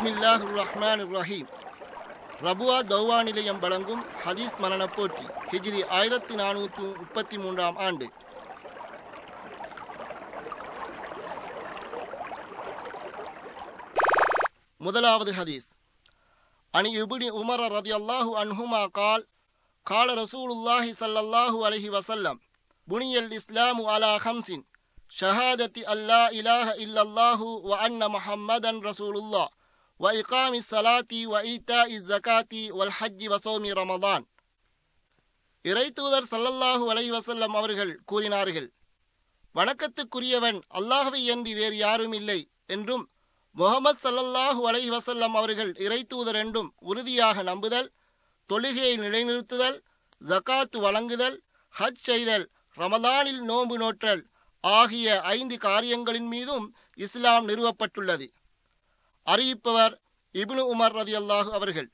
பிஸ்மில்லாஹ் ரஹ்மான் ரஹீம். ரபுவா தௌவா நிலையம் வழங்கும் ஹதீஸ் மரண போட்டி ஹிஜ்ரி 1433 ஆண்டு. முதலாவது ஹதீஸ். அனி இப்னு உமர் ரலியல்லாஹு அன்ஹுமா கால் கால ரசூலுல்லாஹி ஸல்லல்லாஹு அலைஹி வஸல்லம் புனியல் இஸ்லாமு அலா ஹம்சின் ஷஹாதத்தி அல்லா இலாஹ இல்லல்லாஹு வ அன்ன முஹம்மதன் ரசூலுல்லாஹ் வ இகாமி ஸலாத்தி வ ஈதாஇ ஸகாத்தி வல் ஹஜ்ஜி வ ஸௌமி ரமதான். இறைத்தூதர் ஸல்லல்லாஹு அலைஹி வஸல்லம் அவர்கள் கூறினார்கள், வணக்கத்துக்குரியவன் அல்லாஹ்வை அன்றி வேறு யாரும் இல்லை என்றும் முஹம்மது ஸல்லல்லாஹு அலைஹி வஸல்லம் அவர்கள் இறைத்தூதர் என்றும் உறுதியாக நம்புதல், தொழுகையை நிலைநிறுத்துதல், ஜகாத்து வழங்குதல், ஹஜ் செய்தல், ரமலானில் நோன்பு நோற்றல் ஆகிய 5 காரியங்களின் மீதும் இஸ்லாம் நிறுவப்பட்டுள்ளது. அறிவிப்பவர் இப்னு உமர் ரலியல்லாஹு அவர்கள்.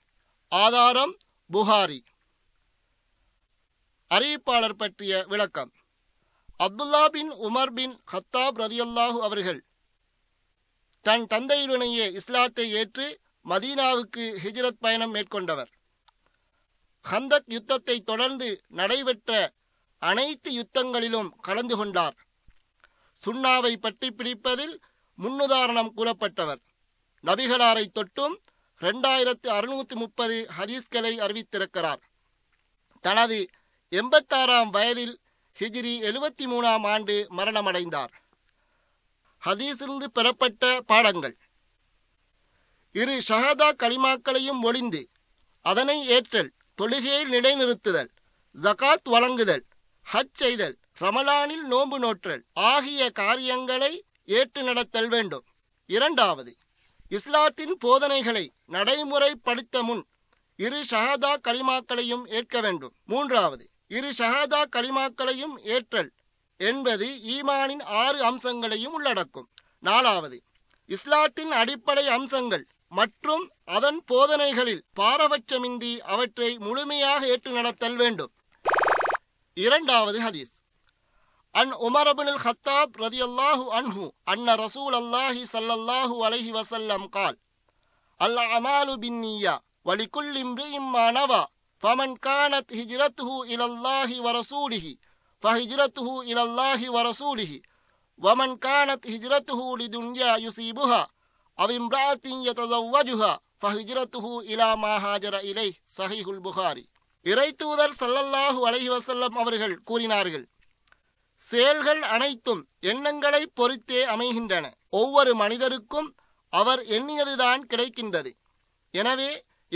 ஆதாரம் புகாரி. அறிவிப்பாளர் பற்றிய விளக்கம். அப்துல்லா பின் உமர் பின் ஹத்தாப் ரலியல்லாஹு அவர்கள் தன் தந்தையுடனேயே இஸ்லாத்தை ஏற்று மதீனாவுக்கு ஹிஜ்ரத் பயணம் மேற்கொண்டவர். ஹந்தக் யுத்தத்தை தொடர்ந்து நடைபெற்ற அனைத்து யுத்தங்களிலும் கலந்து கொண்டார். சுன்னாவை பற்றி பிடிப்பதில் முன்னுதாரணம் கூறப்பட்டவர். நபிகளாரை தொட்டும் 2630 ஹதீஸ்களை அறிவித்திருக்கிறார். தனது 86 வயதில் ஹிஜ்ரி 73 ஆண்டு மரணமடைந்தார். ஹதீஸிலிருந்து பெறப்பட்ட பாடங்கள். இரு ஷஹாதா கலிமாக்களையும் ஒழிந்து அதனை ஏற்றல், தொழுகையை நிலைநிறுத்துதல், ஜகாத் வழங்குதல், ஹஜ் செய்தல், ரமலானில் நோன்பு நோற்றல் ஆகிய காரியங்களை ஏற்று நடத்தல் வேண்டும். 2வது, இஸ்லாத்தின் போதனைகளை நடைமுறைப்படுத்த முன் இரு ஷஹாதா கலிமாக்களையும் ஏற்க வேண்டும். 3வது, இரு ஷஹாதா கலிமாக்களையும் ஏற்றல் என்பது ஈமானின் 6 அம்சங்களையும் உள்ளடக்கும். 4வது, இஸ்லாத்தின் அடிப்படை அம்சங்கள் மற்றும் அதன் போதனைகளில் பாரபட்சமின்றி அவற்றை முழுமையாக ஏற்று நடத்தல் வேண்டும். 2வது ஹதீஸ். அன் உமர் இப்னுல் ஹத்தாப் ரலியல்லாஹு அன்ஹு அன்ன ரசூலுல்லாஹி ஸல்லல்லாஹு அலைஹி வஸல்லம் قال அல் அமாலு பின்னியா வலிகுல்லி இம்ரிஇம் மா நவா ஃபமன் கானத் ஹிஜ்ரத்துஹு இலல்லாஹி வ ரசூலிஹி ஃபஹிஜ்ரத்துஹு இலல்லாஹி வ ரசூலிஹி வமன் கானத் ஹிஜ்ரத்துஹு லிதுன்யா யுஸீபுஹா அவ் இம்ராஅத்தின் யதஸவ்வஜுஹா ஃபஹிஜ்ரத்துஹு இலா மா ஹாஜர இலைஹி ஸஹீஹுல் புகாரி. இறைத்தூதர் ஸல்லல்லாஹு அலைஹி வஸல்லம் அவர்கள் கூறினார்கள், செயல்கள் அனைத்தும் எண்ணங்களை பொறுத்தே அமைகின்றன. ஒவ்வொரு மனிதருக்கும் அவர் எண்ணியதுதான் கிடைக்கின்றது. எனவே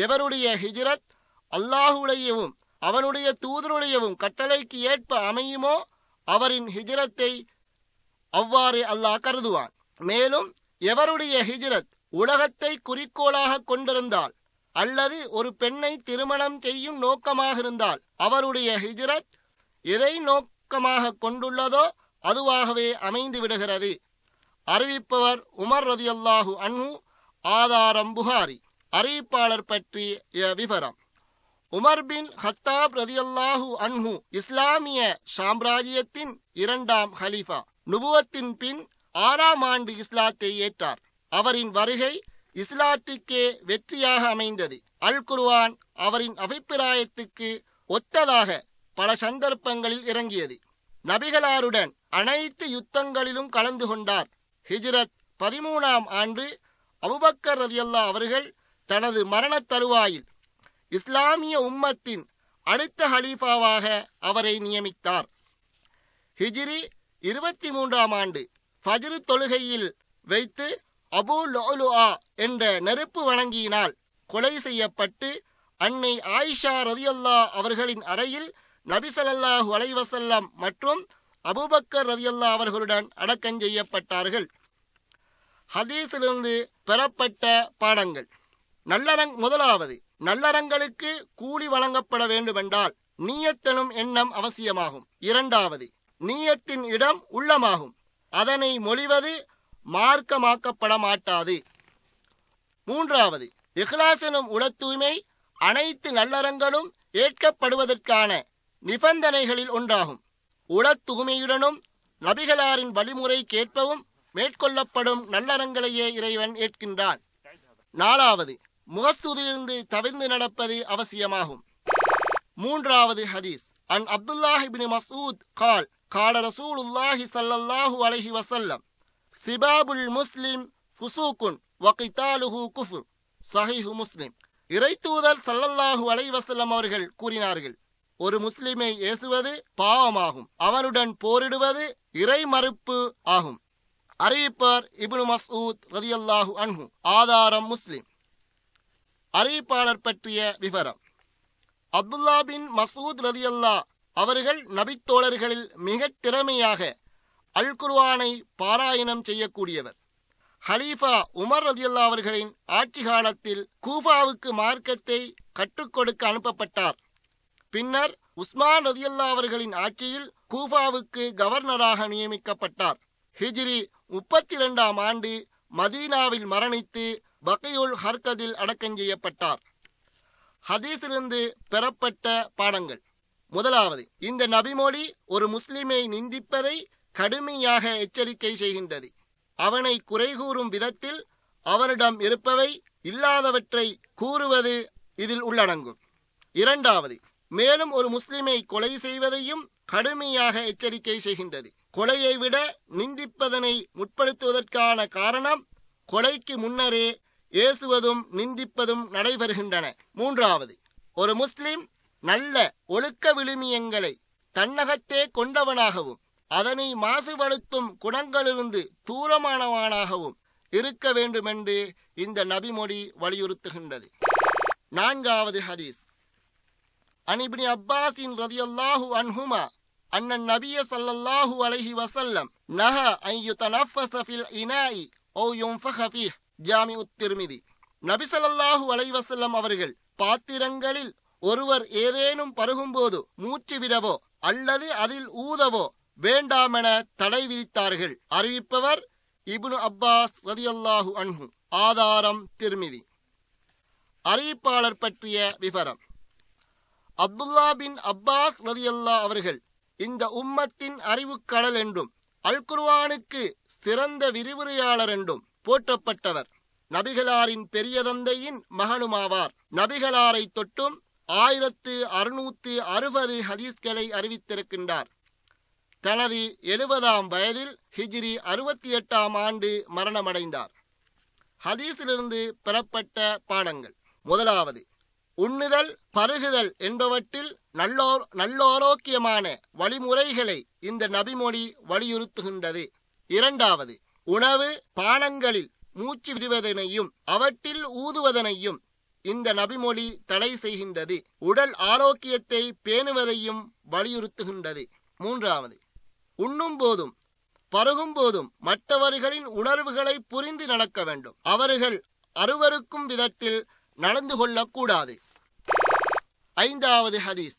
எவருடைய ஹிஜ்ரத் அல்லாஹுடையவும் அவனுடைய தூதருடையவும் கட்டளைக்கு ஏற்ப அமையுமோ அவரின் ஹிஜ்ரத்தை அவ்வாறு அல்லாஹ் கருதுவான். மேலும் எவருடைய ஹிஜ்ரத் உலகத்தை குறிக்கோளாக கொண்டிருந்தால் அல்லது ஒரு பெண்ணை திருமணம் செய்யும் நோக்கமாக இருந்தால் அவருடைய ஹிஜ்ரத் எதை நோக்கமாக கொண்டுள்ளதோ அதுவாகவே அமைந்து விடுகிறது. அறிவிப்பவர் உமர் ரலியல்லாஹு அன்ஹு. ஆதாரம் புகாரி. அறிவிப்பாளர் பற்றிய விவரம். உமர் பின் ஹத்தாப் ரலியல்லாஹு அன்ஹு இஸ்லாமிய சாம்ராஜ்யத்தின் 2ம் ஹலீஃபா. நுபுவத்தின் பின் 6 ஆண்டு இஸ்லாத்தை ஏற்றார். அவரின் வருகை இஸ்லாத்துக்கே வெற்றியாக அமைந்தது. அல் குர்ஆன் அவரின் அபிப்பிராயத்துக்கு ஒத்ததாக பல சந்தர்ப்பங்களில் இறங்கியது. நபிகளாருடன் அனைத்து யுத்தங்களிலும் கலந்து கொண்டார். ஹிஜ்ரத் 13 ஆண்டு அபூபக்கர் ரலியல்லாஹு அவர்கள் தனது மரண தருவாயில் இஸ்லாமிய உம்மத்தின் அடுத்த ஹலீஃபாவாக அவரை நியமித்தார். ஹிஜ்ரி 23 ஆண்டு ஃபஜ்ர் தொழுகையில் வைத்து அபூ லுஅலுஆ என்ற நெருப்பு வணங்கியினால் கொலை செய்யப்பட்டு அன்னை ஆயிஷா ரலியல்லாஹு அவர்களின் அறையில் நபி ஸல்லல்லாஹு அலைஹி வஸல்லம் மற்றும் அபூபக்கர் ரலியல்லாஹு அவர்களுடன் அடக்கம் செய்யப்பட்டார்கள். ஹதீஸிலிருந்து பெறப்பட்ட பாடங்கள். முதலாவது, நல்லறங்களுக்கு கூலி வழங்கப்பட வேண்டுமென்றால் நீயத்தெனும் எண்ணம் அவசியமாகும். 2வது, நீயத்தின் இடம் உள்ளமாகும். அதனை மொழிவது மார்க்கமாக்கப்பட மாட்டாது. 3வது, இஹ்லாஸ் எனும் உள தூய்மை அனைத்து நல்லறங்களும் ஏற்கப்படுவதற்கான நிபந்தனைகளில் ஒன்றாகும். உள தூய்மையுடனும் நபிகளாரின் வழிமுறை கேட்பவும் மேற்கொள்ளப்படும் நல்லறங்களையே இறைவன் ஏற்கின்றான். 4வது, முகஸ்துதியிலிருந்து தவிர்ந்து நடப்பது அவசியமாகும். 3வது ஹதீஸ், அன் அப்துல்லாஹ் இப்னு மஸ்ஊத் கால் கால ரசூலுல்லாஹி ஸல்லல்லாஹு அலைஹி வஸல்லம் சிபாபுல் முஸ்லிம் ஃபுசூக்குன் வகிதாலுஹு குஃப்ர். ஸஹீஹ் முஸ்லிம். இறை தூதர் ஸல்லல்லாஹு அலைஹி வஸல்லம் அவர்கள் கூறினார்கள், ஒரு முஸ்லிமை ஏசுவது பாவமாகும், அவனுடன் போரிடுவது இறை மறுப்பு ஆகும். அறிவிப்பார் இப்னு மஸ்ஊத் ரலியல்லாஹு அன்ஹு. ஆதாரம் முஸ்லிம். அறிவிப்பாளர் பற்றிய விவரம். அப்துல்லா பின் மஸ்ஊத் ரலியல்லாஹு அவர்கள் நபித்தோழர்களில் மிக திறமையாக அல் குர்ஆனை பாராயணம் செய்யக்கூடியவர். ஹலீஃபா உமர் ரலியல்லாஹு அவர்களின் ஆட்சி காலத்தில் கூஃபாவுக்கு மார்க்கத்தை கற்றுக் கொடுக்க அனுப்பப்பட்டார். பின்னர் உஸ்மான் ரலியல்லாஹு அவர்களின் ஆட்சியில் கூஃபாவுக்கு கவர்னராக நியமிக்கப்பட்டார். ஹிஜ்ரி 32 ஆண்டு மதீனாவில் மரணித்து பகையுல் ஹர்கதில் அடக்கம் செய்யப்பட்டார். ஹதீஸிலிருந்து பெறப்பட்ட பாடங்கள். 1வது, இந்த நபிமொழி ஒரு முஸ்லிமை நிந்திப்பதை கடுமையாக எச்சரிக்கை செய்கின்றது. அவனை குறைகூறும் விதத்தில் அவனிடம் இருப்பவை இல்லாதவற்றை கூறுவது இதில் உள்ளடங்கும். 2வது, மேலும் ஒரு முஸ்லிமை கொலை செய்வதையும் கடுமையாக எச்சரிக்கை செய்கின்றது. கொலையை விட நிந்திப்பதனை முற்படுத்துவதற்கான காரணம், கொலைக்கு முன்னரே ஏசுவதும் நிந்திப்பதும் நடைபெறுகின்றன. 3வது, ஒரு முஸ்லிம் நல்ல ஒழுக்க விழுமியங்களை தன்னகத்தே கொண்டவனாகவும் அதனை மாசுபடுத்தும் குணங்களிலிருந்து தூரமானவனாகவும் இருக்க வேண்டுமென்று இந்த நபிமொழி வலியுறுத்துகின்றது. 4வது ஹதீஸ், அன் இப்னு அப்பாஸின் ரலியல்லாஹு அன்ஹுமா அன்ன நபிய ஸல்லல்லாஹு அலைஹி வஸல்லம் நஹா அன் யுதனஃபஸ ஃபில் இனாஇ அவ் யுன்ஃபஹ ஃபீஹ். ஜாமிஉ திர்மிதி. நபி ஸல்லல்லாஹு அலைஹி வஸல்லம் அவர்கள் பாத்திரங்களில் ஒருவர் ஏதேனும் பருகும்போது மூச்சுவிடவோ அல்லது அதில் ஊதவோ வேண்டாமென தடை விதித்தார்கள். அறிவிப்பவர் இப்னு அப்பாஸ் ரலியல்லாஹு அன்ஹு. ஆதாரம் திர்மிதி. அறிவிப்பாளர் பற்றிய விவரம். அப்துல்லா பின் அப்பாஸ் ரலியல்லாஹு அவர்கள் இந்த உம்மத்தின் அறிவுக்கடல் என்றும் அல் குர்ஆனுக்கு சிறந்த விரிவுரையாளர் என்றும் போற்றப்பட்டவர். நபிகளாரின் பெரியதந்தையின் மகனுமாவார். நபிகளாரை தொட்டும் 1660 ஹதீஸ்களை அறிவித்திருக்கின்றார். தனது 70 வயதில் ஹிஜ்ரி 68 ஆண்டு மரணமடைந்தார். ஹதீஸிலிருந்து பெறப்பட்ட பாடங்கள். 1வது, உண்ணுதல் பருகுதல் என்பவற்றில் நல்லோரோக்கியமான வழிமுறைகளை இந்த நபிமொழி வலியுறுத்துகின்றது. 2வது, உணவு பானங்களில் மூச்சு விடுவதனையும் அவற்றில் ஊதுவதனையும் இந்த நபிமொழி தடை செய்கின்றது. உடல் ஆரோக்கியத்தை பேணுவதையும் வலியுறுத்துகின்றது. 3வது, உண்ணும் போதும் பருகும் போதும் மற்றவர்களின் உணர்வுகளை புரிந்து நடக்க வேண்டும், அவர்கள் அருவருக்கும் விதத்தில் நடந்து கொள்ளக்கூடாது. 5வது ஹதீஸ்,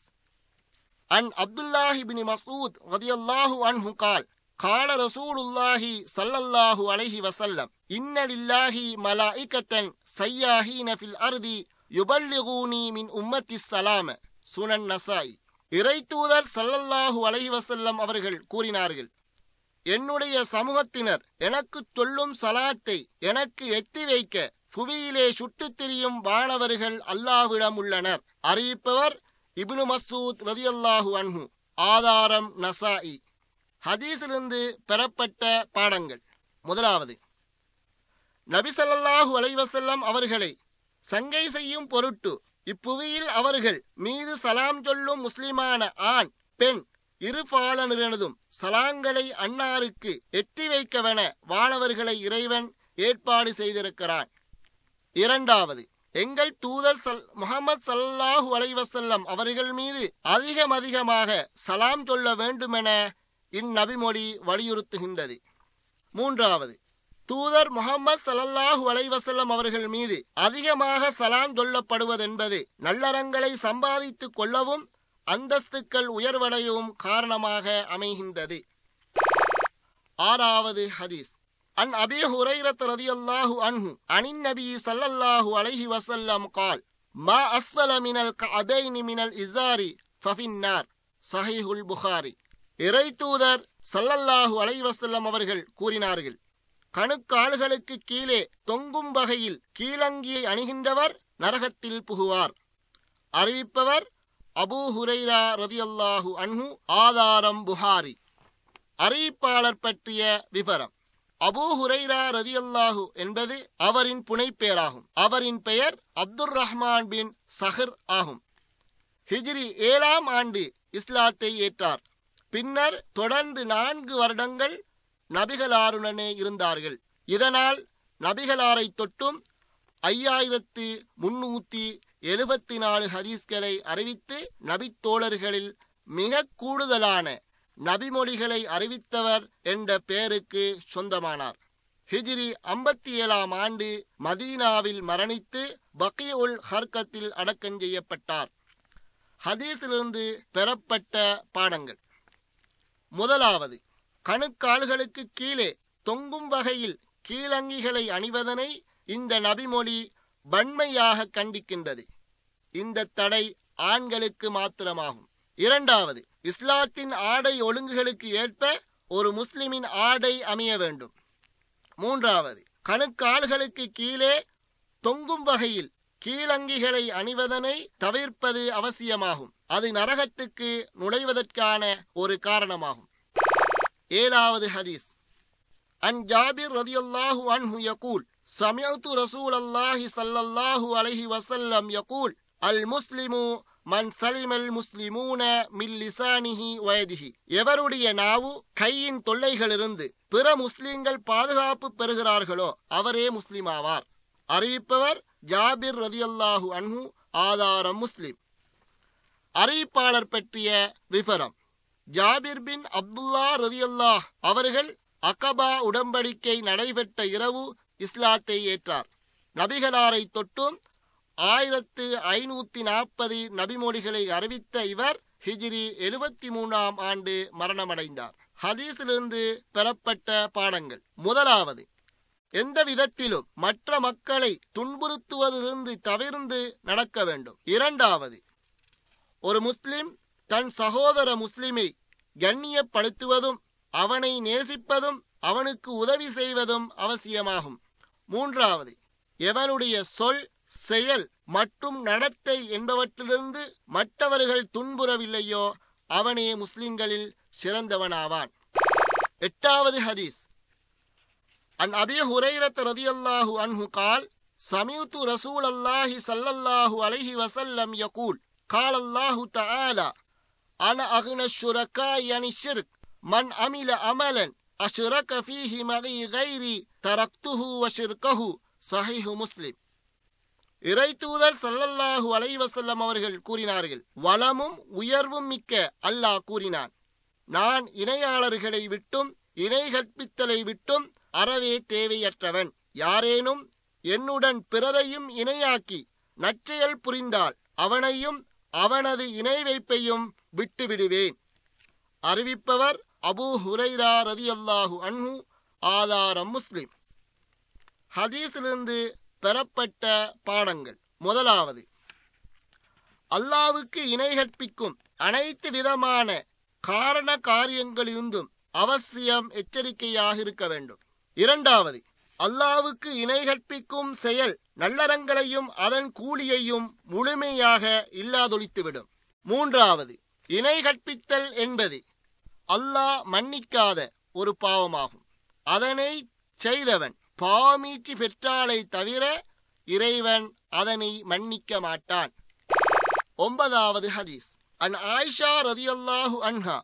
அன் அப்துல்லாஹ் இப்னு மஸ்ஊத் ரலியல்லாஹு அன்ஹு கால் கால ரசூலுல்லாஹி ஸல்லல்லாஹு அலைஹி வஸல்லம் இன்ன லில்லாஹி மலாயிகத்தன் ஸய்யாஹீன ஃபில் அர்தி யுபல்லிகூனி மின் உம்மத்திஸ் ஸலாம. சுனன் நஸாயி. இறை தூதர் ஸல்லல்லாஹு அலைஹி வஸல்லம் அவர்கள் கூறினார்கள், என்னுடைய சமூகத்தினர் எனக்கு சொல்லும் சலாத்தை எனக்கு எத்தி வைக்க புவியிலே சுட்டுத் திரியும் வானவர்கள் அல்லாஹ்விடம் உள்ளனர். அறிவிப்பவர் இப்னு மஸ்ஊத் ரலியல்லாஹு அன்ஹு. ஆதாரம் நஸாயி. ஹதீஸிலிருந்து பெறப்பட்ட பாடங்கள். 1வது, நபி ஸல்லல்லாஹு அலைஹி வஸல்லம் அவர்களை சங்கை செய்யும் பொருட்டு இப்புவியில் அவர்கள் மீது சலாம் சொல்லும் முஸ்லிமான ஆண் பெண் இருபாலனரினதும் சலாங்களை அன்னாருக்கு எத்தி வைக்கவென வானவர்களை இறைவன் ஏற்பாடு செய்திருக்கிறான். 2வது, எங்கள் தூதர் முஹம்மது ஸல்லல்லாஹு அலைஹி வஸல்லம் அவர்கள் மீது அதிகமாக சலாம் சொல்ல வேண்டுமென இந்நபிமொழி வலியுறுத்துகின்றது. 3வது, தூதர் முஹம்மது ஸல்லல்லாஹு அலைஹி வஸல்லம் அவர்கள் மீது அதிகமாக சலாம் சொல்லப்படுவதென்பது நல்லறங்களை சம்பாதித்துக் கொள்ளவும் அந்தஸ்துக்கள் உயர்வடையவும் காரணமாக அமைகின்றது. 6வது ஹதீஸ், அன் அபீ ஹுரைரத் ரலியல்லாஹு அன்ஹு அனின் நபி ஸல்லல்லாஹு அலைஹி வஸல்லம் கால் மா அஸ்ஃபல மினல் கஅபைனி மினல் இஸாரி ஃபஃபின்னார். ஸஹீஹுல் புகாரி. இறை தூதர் ஸல்லல்லாஹு அலைஹி வஸல்லம் அவர்கள் கூறினார்கள், கணுக்கால்களுக்கு கீழே தொங்கும் வகையில் கீழங்கியை அணிகின்றவர் நரகத்தில் புகுவார். அறிவிப்பவர் அபூ ஹுரைரா ரலியல்லாஹு அன்ஹு. ஆதாரம் புகாரி. அறிவிப்பாளர் பற்றிய விவரம். அபூ ஹுரைரா ரலியல்லாஹு என்பது அவரின் புனைப்பெயராகும். அவரின் பெயர் அப்துர் ரஹ்மான் பின் சஹர் ஆகும். ஹிஜ்ரி 7ஆம் ஆண்டு இஸ்லாத்தை ஏற்றார். பின்னர் தொடர்ந்து 4 வருடங்கள் நபிகளாருடனே இருந்தார்கள். இதனால் நபிகளாரை தொட்டும் 5374 ஹதீஸ்களை அறிவித்து நபித்தோழர்களில் மிக கூடுதலான நபிமொழிகளை அறிவித்தவர் என்ற பெயருக்கு சொந்தமானார். ஹிஜ்ரி 57ஆம் ஆண்டு மதீனாவில் மரணித்து பக்கீ உல் ஹர்கத்தில் அடக்கம் செய்யப்பட்டார். ஹதீஸிலிருந்து பெறப்பட்ட பாடங்கள். முதலாவது, கணுக்கால்களுக்கு கீழே தொங்கும் வகையில் கீழங்கிகளை அணிவதனை இந்த நபிமொழி வன்மையாக கண்டிக்கின்றது. இந்த தடை ஆண்களுக்கு மாத்திரமாகும். இரண்டாவது, இஸ்லாத்தின் ஆடை ஒழுங்குகளுக்கு ஏற்ப ஒரு முஸ்லிமின் ஆடை அமைய வேண்டும். மூன்றாவது, கணுக்கால்களுக்கு கீழே தொங்கும் வகையில் கீழங்கிகளை அணிவதனை தவிர்ப்பது அவசியமாகும். அது நரகத்துக்கு நுழைவதற்கான ஒரு காரணமாகும். ஏழாவது ஹதீஸ். அன் ஜாபிர் ரலியல்லாஹு அன்ஹு யகூல் சமிஅது ரசூலல்லாஹி ஸல்லல்லாஹு அலைஹி வஸல்லம் யகூல் அல் முஸ்லிமு மன் சலிமல் முஸ்லிமூன மின் லிசானிஹி வ யதிஹி. எவருடைய நாவு கையின் தொல்லைகளிலிருந்து பிற முஸ்லிம்கள் பாதுகாப்பு பெறுகிறார்களோ அவரே முஸ்லிமாவார். அறிவிப்பவர் ஜாபிர் ரலியல்லாஹு அன்ஹு. ஆதாரம் முஸ்லிம். அறிவிப்பாளர் பற்றிய விவரம். ஜாபிர் பின் அப்துல்லா ரலியல்லாஹ் அவர்கள் அகபா உடன்படிக்கை நடைபெற்ற இரவு இஸ்லாத்தை ஏற்றார். நபிகளாரை தொட்டும் 1540 நபிமொழிகளை அறிவித்த இவர் ஹிஜ்ரி 73ஆம் ஆண்டு மரணமடைந்தார். ஹதீஸிலிருந்து பெறப்பட்ட பாடங்கள். முதலாவது, எந்த விதத்திலும் மற்ற மக்களை துன்புறுத்துவதிலிருந்து தவிர்ந்து நடக்க வேண்டும். இரண்டாவது, ஒரு முஸ்லிம் தன் சகோதர முஸ்லிமை கண்ணியப்படுத்துவதும் அவனை நேசிப்பதும் அவனுக்கு உதவி செய்வதும் அவசியமாகும். மூன்றாவது, எவனுடைய சொல், செயல் மற்றும் நடத்தை என்பவற்றிலிருந்து மற்றவர்கள் துன்புறவில்லையோ அவனே முஸ்லிம்களில் சிறந்தவனாவான். எட்டாவது ஹதீஸ். அன் அபீ ஹுரைரத் ரலியல்லாஹு அன்ஹு கால் சமிஅது ரசூலல்லாஹி ஸல்லல்லாஹு அலைஹி வஸல்லம் யகூல் قال الله تعالى أنا أغنى الشركاء عن الشرك من عمل عملا أشرك فيه معي غيري تركته وشركه. صحيح مسلم. இறைதூதர் ஸல்லல்லாஹு அலைஹி வஸல்லம் அவர்கள் கூறினார்கள், வளமும் உயர்வும் மிக்க அல்லாஹ் கூறினான், நான் இணையாளர்களை விட்டும் இணை கற்பித்தலை விட்டும் அறவே தேவையற்றவன். யாரேனும் என்னுடன் பிறரையும் இணையாக்கி நற்செயல் புரிந்தால் அவனையும் அவனது இணை வைப்பையும் விட்டுவிடுவேன். அறிவிப்பவர் அபூ ஹுரைரா ரலியல்லாஹு அன்ஹு. ஆதாரம் முஸ்லிம். ஹதீஸிலிருந்து பெறப்பட்ட பாடங்கள். முதலாவது, அல்லாஹ்வுக்கு இணை கற்பிக்கும் அனைத்து விதமான காரண காரியங்களிலிருந்தும் அவசியம் எச்சரிக்கையாக இருக்க வேண்டும். இரண்டாவது, அல்லாஹ்வுக்கு இணை கற்பிக்கும் செயல் நல்லறங்களையும் அதன் கூலியையும் முழுமையாக இல்லாதொழித்துவிடும். மூன்றாவது, இணை கற்பித்தல் என்பது அல்லாஹ் மன்னிக்காத ஒரு பாவமாகும். அதனை செய்தவன் பாவமீட்சி பெற்றாலை தவிர இறைவன் அதனை மன்னிக்க மாட்டான். 9வது ஹதீஸ். அன் ஆயிஷா ரலியல்லாஹு அன்ஹா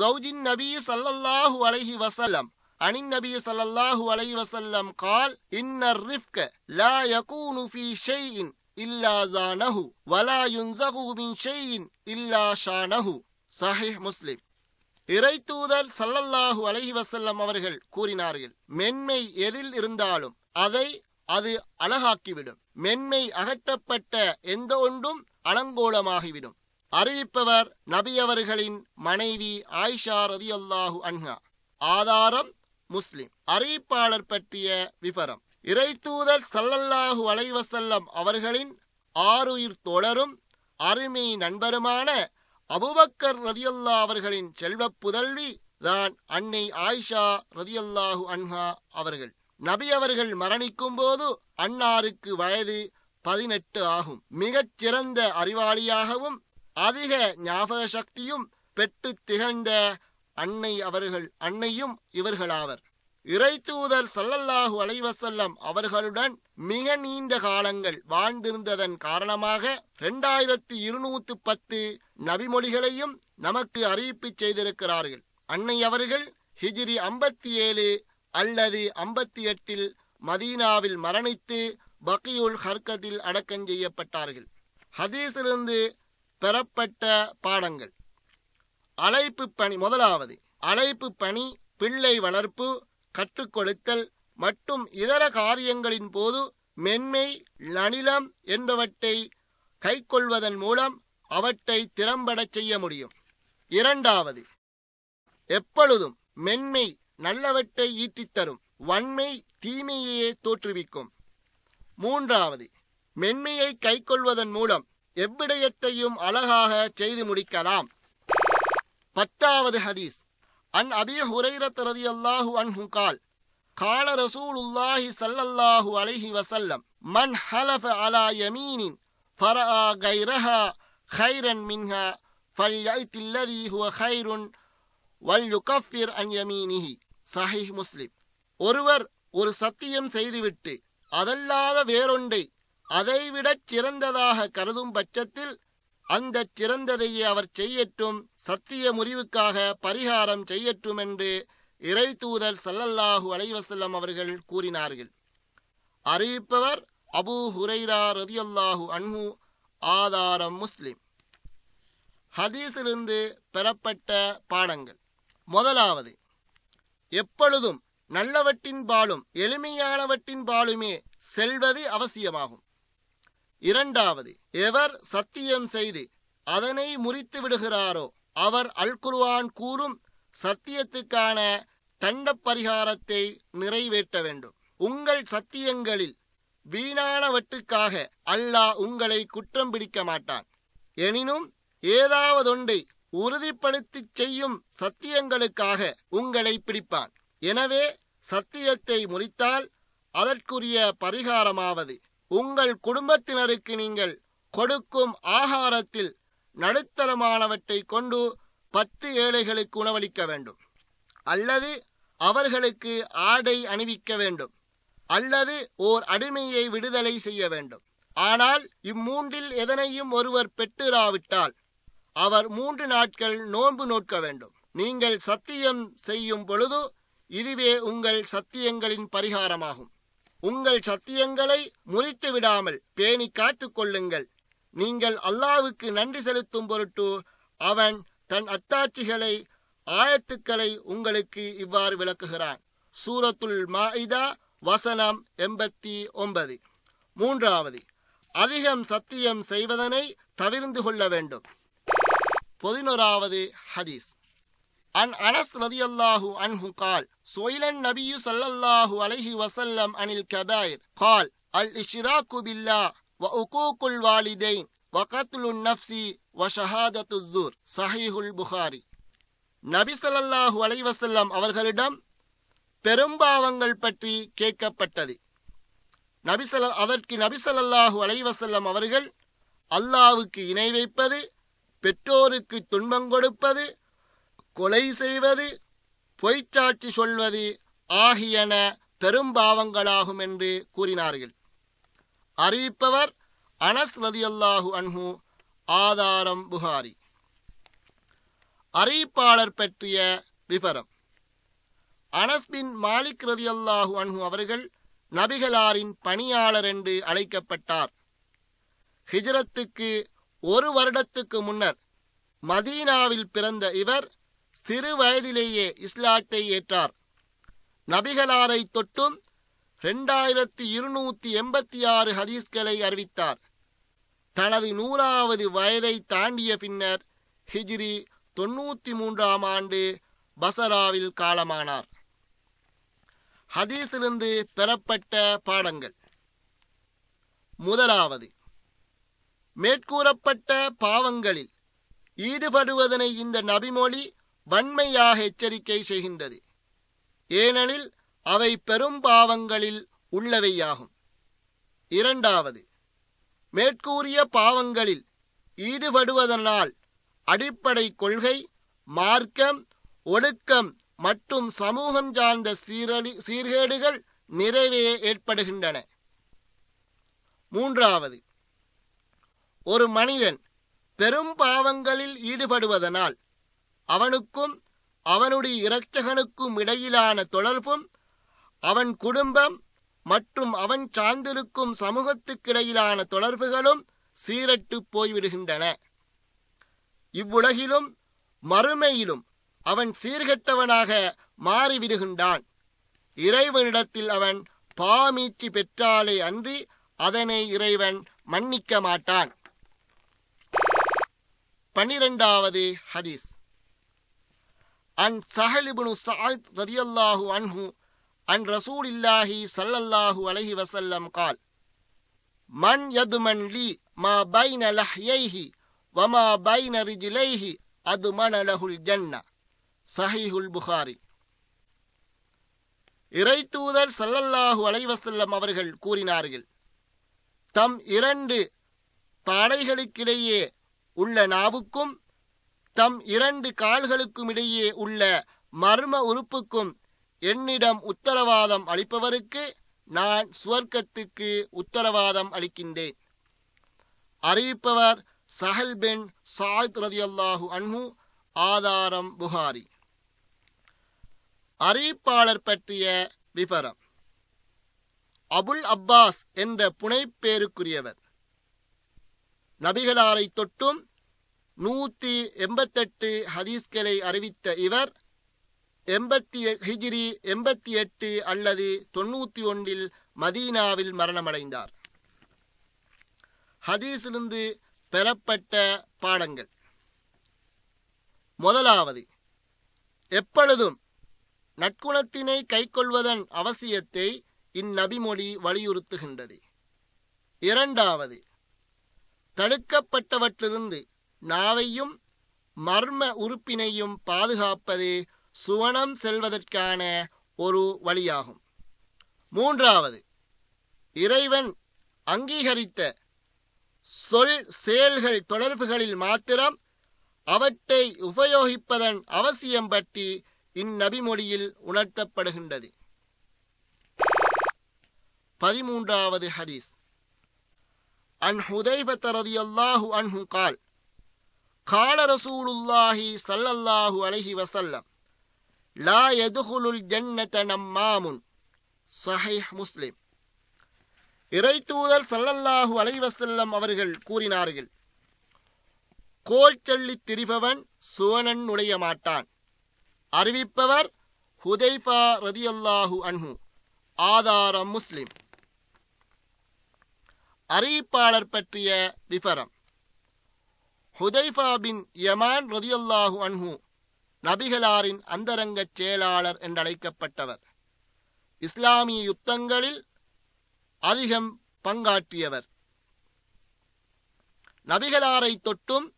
ஜௌஜின் நபி ஸல்லல்லாஹு அலைஹி வஸல்லம் عن النبي صلى الله عليه وسلم قال إن الرفق لا يكون في شيء إلا زانه ولا ينزغ من شيء إلا شانه. صحيح مسلم. இறைதூதர் ஸல்லல்லாஹு அலைஹி வஸல்லம் அவர்கள் கூறினார்கள், மென்மை எதில் இருந்தாலும் அது அழகாக்கிவிடும். மென்மை அகற்றப்பட்ட எந்த ஒன்றும் அலங்கோலமாகிவிடும். அறிவிப்பவர் நபி அவர்களின் மனைவி ஆயிஷா ரலியல்லாஹு அன்ஹா. ஆதாரம் முஸ்லிம். அறிவிப்பாளர் பற்றிய விவரம். இறைதூதர் ஸல்லல்லாஹு அலைஹி வஸல்லம் அவர்களின் ஆருயிர் தோழரும் அருமை நண்பருமான அபூபக்கர் ரலியல்லாஹு அவர்களின் செல்வ புதல்வி தான் அன்னை ஆயிஷா ரதியல்லாஹு அன்ஹா அவர்கள். நபி அவர்கள் மரணிக்கும் போது அன்னாருக்கு வயது 18 ஆகும். மிகச் சிறந்த அறிவாளியாகவும் அதிக ஞாபக சக்தியும் பெற்று திகழ்ந்த அன்னை அவர்கள் அன்னையும் இவர்களாவர். இறை தூதர் ஸல்லல்லாஹு அலைஹி வஸல்லம் அவர்களுடன் மிக நீண்ட காலங்கள் வாழ்ந்திருந்ததன் காரணமாக 2210 நபிமொழிகளையும் நமக்கு அறிவிப்பு செய்திருக்கிறார்கள். அன்னை அவர்கள் ஹிஜ்ரி 57 அல்லது 58 மதீனாவில் மரணித்து பக்கியுல் ஹர்கத்தில் அடக்கம் செய்யப்பட்டார்கள். ஹதீஸிலிருந்து பெறப்பட்ட பாடங்கள். அழைப்பு பணி. முதலாவது அழைப்பு பணி, பிள்ளை வளர்ப்பு, கற்றுக் கொடுத்தல் மற்றும் இதர காரியங்களின் போது மென்மை, நனிலம் என்பவற்றை கைக்கொள்வதன் மூலம் அவற்றை திறம்பட செய்ய முடியும். இரண்டாவது எப்பொழுதும் மென்மை நல்லவற்றை ஈட்டித்தரும், வன்மை தீமையே தோற்றுவிக்கும். மூன்றாவது மென்மையை கைக்கொள்வதன் மூலம் எவ்விடயத்தையும் அழகாக செய்து முடிக்கலாம். 10வது ஹதீஸ். அன் அபீ ஹுரைரத் ரலியல்லாஹு அன்ஹு கால் கால ரசூலுல்லாஹி ஸல்லல்லாஹு அலைஹி வஸல்லம் மன் ஹலஃப அலா யமீனின் ஃபரஆ கைரஹா கைரன் மின்ஹா ஃபல்யஅதில்லதீ ஹுவ கைருன் வல்யுகஃபிர் அன் யமீனிஹி. ஸஹீஹ் முஸ்லிம். ஒருவர் ஒரு சத்தியம் செய்துவிட்டு அதல்லாத வேறொன்றை அதைவிடச் சிறந்ததாக கருதும் பட்சத்தில் அந்த சிறந்ததையே அவர் செய்யட்டும், சத்திய முறிவுக்காக பரிகாரம் செய்யட்டும் என்று இறை தூதர் ஸல்லல்லாஹு அலைஹி வஸல்லம் அவர்கள் கூறினார்கள். அறிவிப்பவர் அபூ ஹுரைரா ரதியல்லாஹு அன்ஹு. ஆதாரம் முஸ்லிம். ஹதீஸிலிருந்து பெறப்பட்ட பாடங்கள். முதலாவது எப்பொழுதும் நல்லவற்றின் பாலும் எளிமையானவற்றின் பாலுமே செல்வது அவசியமாகும். இரண்டாவது எவர் சத்தியம் செய்து அதனை முறித்து விடுகிறாரோ அவர் அல்குர்ஆன் கூறும் சத்தியத்துக்கான தண்ட பரிகாரத்தை நிறைவேற்ற வேண்டும். உங்கள் சத்தியங்களில் வீணானவற்றுக்காக அல்லாஹ் உங்களை குற்றம் பிடிக்க மாட்டான். எனினும் ஏதாவதொன்றை உறுதிப்படுத்தி செய்யும் சத்தியங்களுக்காக உங்களை பிடிப்பான். எனவே சத்தியத்தை முறித்தால் அதற்குரிய பரிகாரமாவது உங்கள் குடும்பத்தினருக்கு நீங்கள் கொடுக்கும் ஆகாரத்தில் நடுத்தரமானவற்றை கொண்டு 10 ஏழைகளுக்கு உணவளிக்க வேண்டும், அல்லது அவர்களுக்கு ஆடை அணிவிக்க வேண்டும், அல்லது ஓர் அடிமையை விடுதலை செய்ய வேண்டும். ஆனால் இம்மூன்றில் எதனையும் ஒருவர் பெற்றுராவிட்டால் அவர் 3 நாட்கள் நோன்பு நோக்க வேண்டும். நீங்கள் சத்தியம் செய்யும் பொழுது இதுவே உங்கள் சத்தியங்களின் பரிகாரமாகும். உங்கள் சத்தியங்களை முறித்து விடாமல் பேணி காத்துக் கொள்ளுங்கள். நீங்கள் அல்லாஹ்வுக்கு நன்றி செலுத்தும் பொருட்டு அவன் தன் அத்தாட்சிகளை ஆயத்துக்களை உங்களுக்கு இவ்வாறு விளக்குகிறான். சூரத்துல் மாஇதா வசனம் 89. மூன்றாவது அதிகம் சத்தியம் செய்வதனை தவிர்ந்து கொள்ள வேண்டும். 11வது ஹதீஸ். அன் அனஸ் ரதியல்லாஹு அன்ஹு கால் சுயிலன் நபியு ஸல்லல்லாஹு அலைஹி வஸல்லம் அனில் கபாயிர் கால் அல் இஷ்ராகு பில்லாஹ் வ உக்கூக்குல் வாலிதைன் வ கத்லுன் நஃப்ஸி வ ஷஹாதத்துஸ் ஸூர். ஸஹீஹுல் புகாரி. நபி ஸல்லல்லாஹு அலைஹி வஸல்லம் அவர்களிடம் பெரும்பாவங்கள் பற்றி கேட்கப்பட்டது. அதற்கு நபி ஸல்லல்லாஹு அலைஹி வஸல்லம் அவர்கள் அல்லாஹ்வுக்கு இணை வைப்பது, பெற்றோருக்கு துன்பம் கொடுப்பது, கொலை செய்வது, பொய்ச்சாட்சி சொல்வது ஆகியன பெரும்பாவங்களாகும் என்று கூறினார்கள். அறிவிப்பவர் அனஸ் ரலியல்லாஹு அன்ஹு. ஆதாரம் புகாரி. அறிவிப்பாளர் பற்றிய விபரம். அனஸ் பின் மாலிக் ரலியல்லாஹு அன்ஹு அவர்கள் நபிகளாரின் பணியாளர் என்று அழைக்கப்பட்டார். ஹிஜ்ரத்துக்கு 1 வருடத்துக்கு முன்னர் மதீனாவில் பிறந்த இவர் சிறு வயதிலேயே இஸ்லாத்தை ஏற்றார். நபிகளாரை தொட்டும் 2286 ஹதீஸ்களை அறிவித்தார். தனது 100வது வயதை தாண்டிய பின்னர் ஹிஜ்ரி 93 ஆண்டு பசராவில் காலமானார். ஹதீஸிலிருந்து பெறப்பட்ட பாடங்கள். முதலாவது மேற்கூறப்பட்ட பாவங்களில் ஈடுபடுவதனை இந்த நபிமொழி வன்மையாக எச்சரிக்கை செய்கின்றது. ஏனெனில் அவை பெரும் பாவங்களில் உள்ளவையாகும். இரண்டாவது, மேற்கூறிய பாவங்களில் ஈடுபடுவதனால் அடிப்படை கொள்கை, மார்க்கம், ஒழுக்கம் மற்றும் சமூகம் சார்ந்த சீர்கேடுகள் நிறைவே ஏற்படுகின்றன. மூன்றாவது, ஒரு மனிதன் பெரும் பாவங்களில் ஈடுபடுவதனால் அவனுக்கும் அவனுடைய இரட்சகனுக்கும் இடையிலான தொடர்பும், அவன் குடும்பம் மற்றும் அவன் சார்ந்திருக்கும் சமூகத்துக்கிடையிலான தொடர்புகளும் சீரட்டு போய்விடுகின்றன. இவ்வுலகிலும் மறுமையிலும் அவன் சீர்கெட்டவனாக மாறிவிடுகின்றான். இறைவனிடத்தில் அவன் பாவமீட்சி பெற்றாலே அன்றி அதனை இறைவன் மன்னிக்க மாட்டான். 12வது ஹதீஸ். அன் ஸஹல் இப்னு ஸஅத் ரலியல்லாஹு அன்ஹு அன் ரசூலில்லாஹி ஸல்லல்லாஹு அலைஹி வஸல்லம் قال من يضمن لي ما بين لحييه وما بين رجليه أضمن له الجنة. ஸஹீஹுல் புகாரி. இறைத்தூதர் ஸல்லல்லாஹு அலைஹி வஸல்லம் அவர்கள் கூறினார்கள், தம் இரண்டு தாடைகளுக்கிடையே உள்ள நாவுக்கும் தம் இரண்டு கால்களுக்கும் இடையே உள்ள மர்ம உறுப்புக்கும் என்னிடம் உத்தரவாதம் அளிப்பவருக்கு நான் சுவர்க்கத்துக்கு உத்தரவாதம் அளிக்கின்றேன். அறிவிப்பவர் ஸஹல் பின் ஸஅத் ரலியல்லாஹு அன்ஹு. ஆதாரம் புகாரி. அறிவிப்பாளர் பற்றிய விபரம். அபுல் அப்பாஸ் என்ற புனைப்பேருக்குரியவர் நபிகளாரை தொட்டும் 188 ஹதீஸ்களை அறிவித்த இவர் 88 அல்லது 91 மதீனாவில் மரணமடைந்தார். ஹதீஸிலிருந்து பெறப்பட்ட பாடங்கள். முதலாவது, எப்பொழுதும் நற்குணத்தினை கைக்கொள்வதன் அவசியத்தை இந்நபிமொழி வலியுறுத்துகின்றது. இரண்டாவது, தடுக்கப்பட்டவற்றிலிருந்து நாவையும் மர்ம உறுப்பினையும் பாதுகாப்பது சுவனம் செல்வதற்கான ஒரு வழியாகும். மூன்றாவது, இறைவன் அங்கீகரித்த சொல் செயல்கள் தொடர்புகளில் மாத்திரம் அவற்றை உபயோகிப்பதன் அவசியம் பற்றி இந்நபிமொழியில் உணர்த்தப்படுகின்றது. 13வது ஹதீஸ். அன் ஹுதைபத் ரலியல்லாஹு அன்ஹு قال قال رسول الله صلى الله عليه وسلم لا يدخل الجنة نمام. صحيح مسلم. இறைத்தூதர் ஸல்லல்லாஹு அலைஹி வஸல்லம் அவர்கள் கூறினார்கள், கோல் சொல்லி திரிபவன் சுவனன் நுழைய மாட்டான். அறிவிப்பவர் ஹுதைஃபா ரலியல்லாஹு அன்ஹு. ஆதாரம் முஸ்லிம். அறிவிப்பாளர் பற்றிய விபரம். ஹுதைஃபா பின் யமான் ரலியல்லாஹு அன்ஹு நபிகளாரின் அந்தரங்கச் செயலாளர் என்றழைக்கப்பட்டவர். இஸ்லாமிய யுத்தங்களில் அதிகம் பங்காற்றியவர். நபிகளாரை தொட்டும்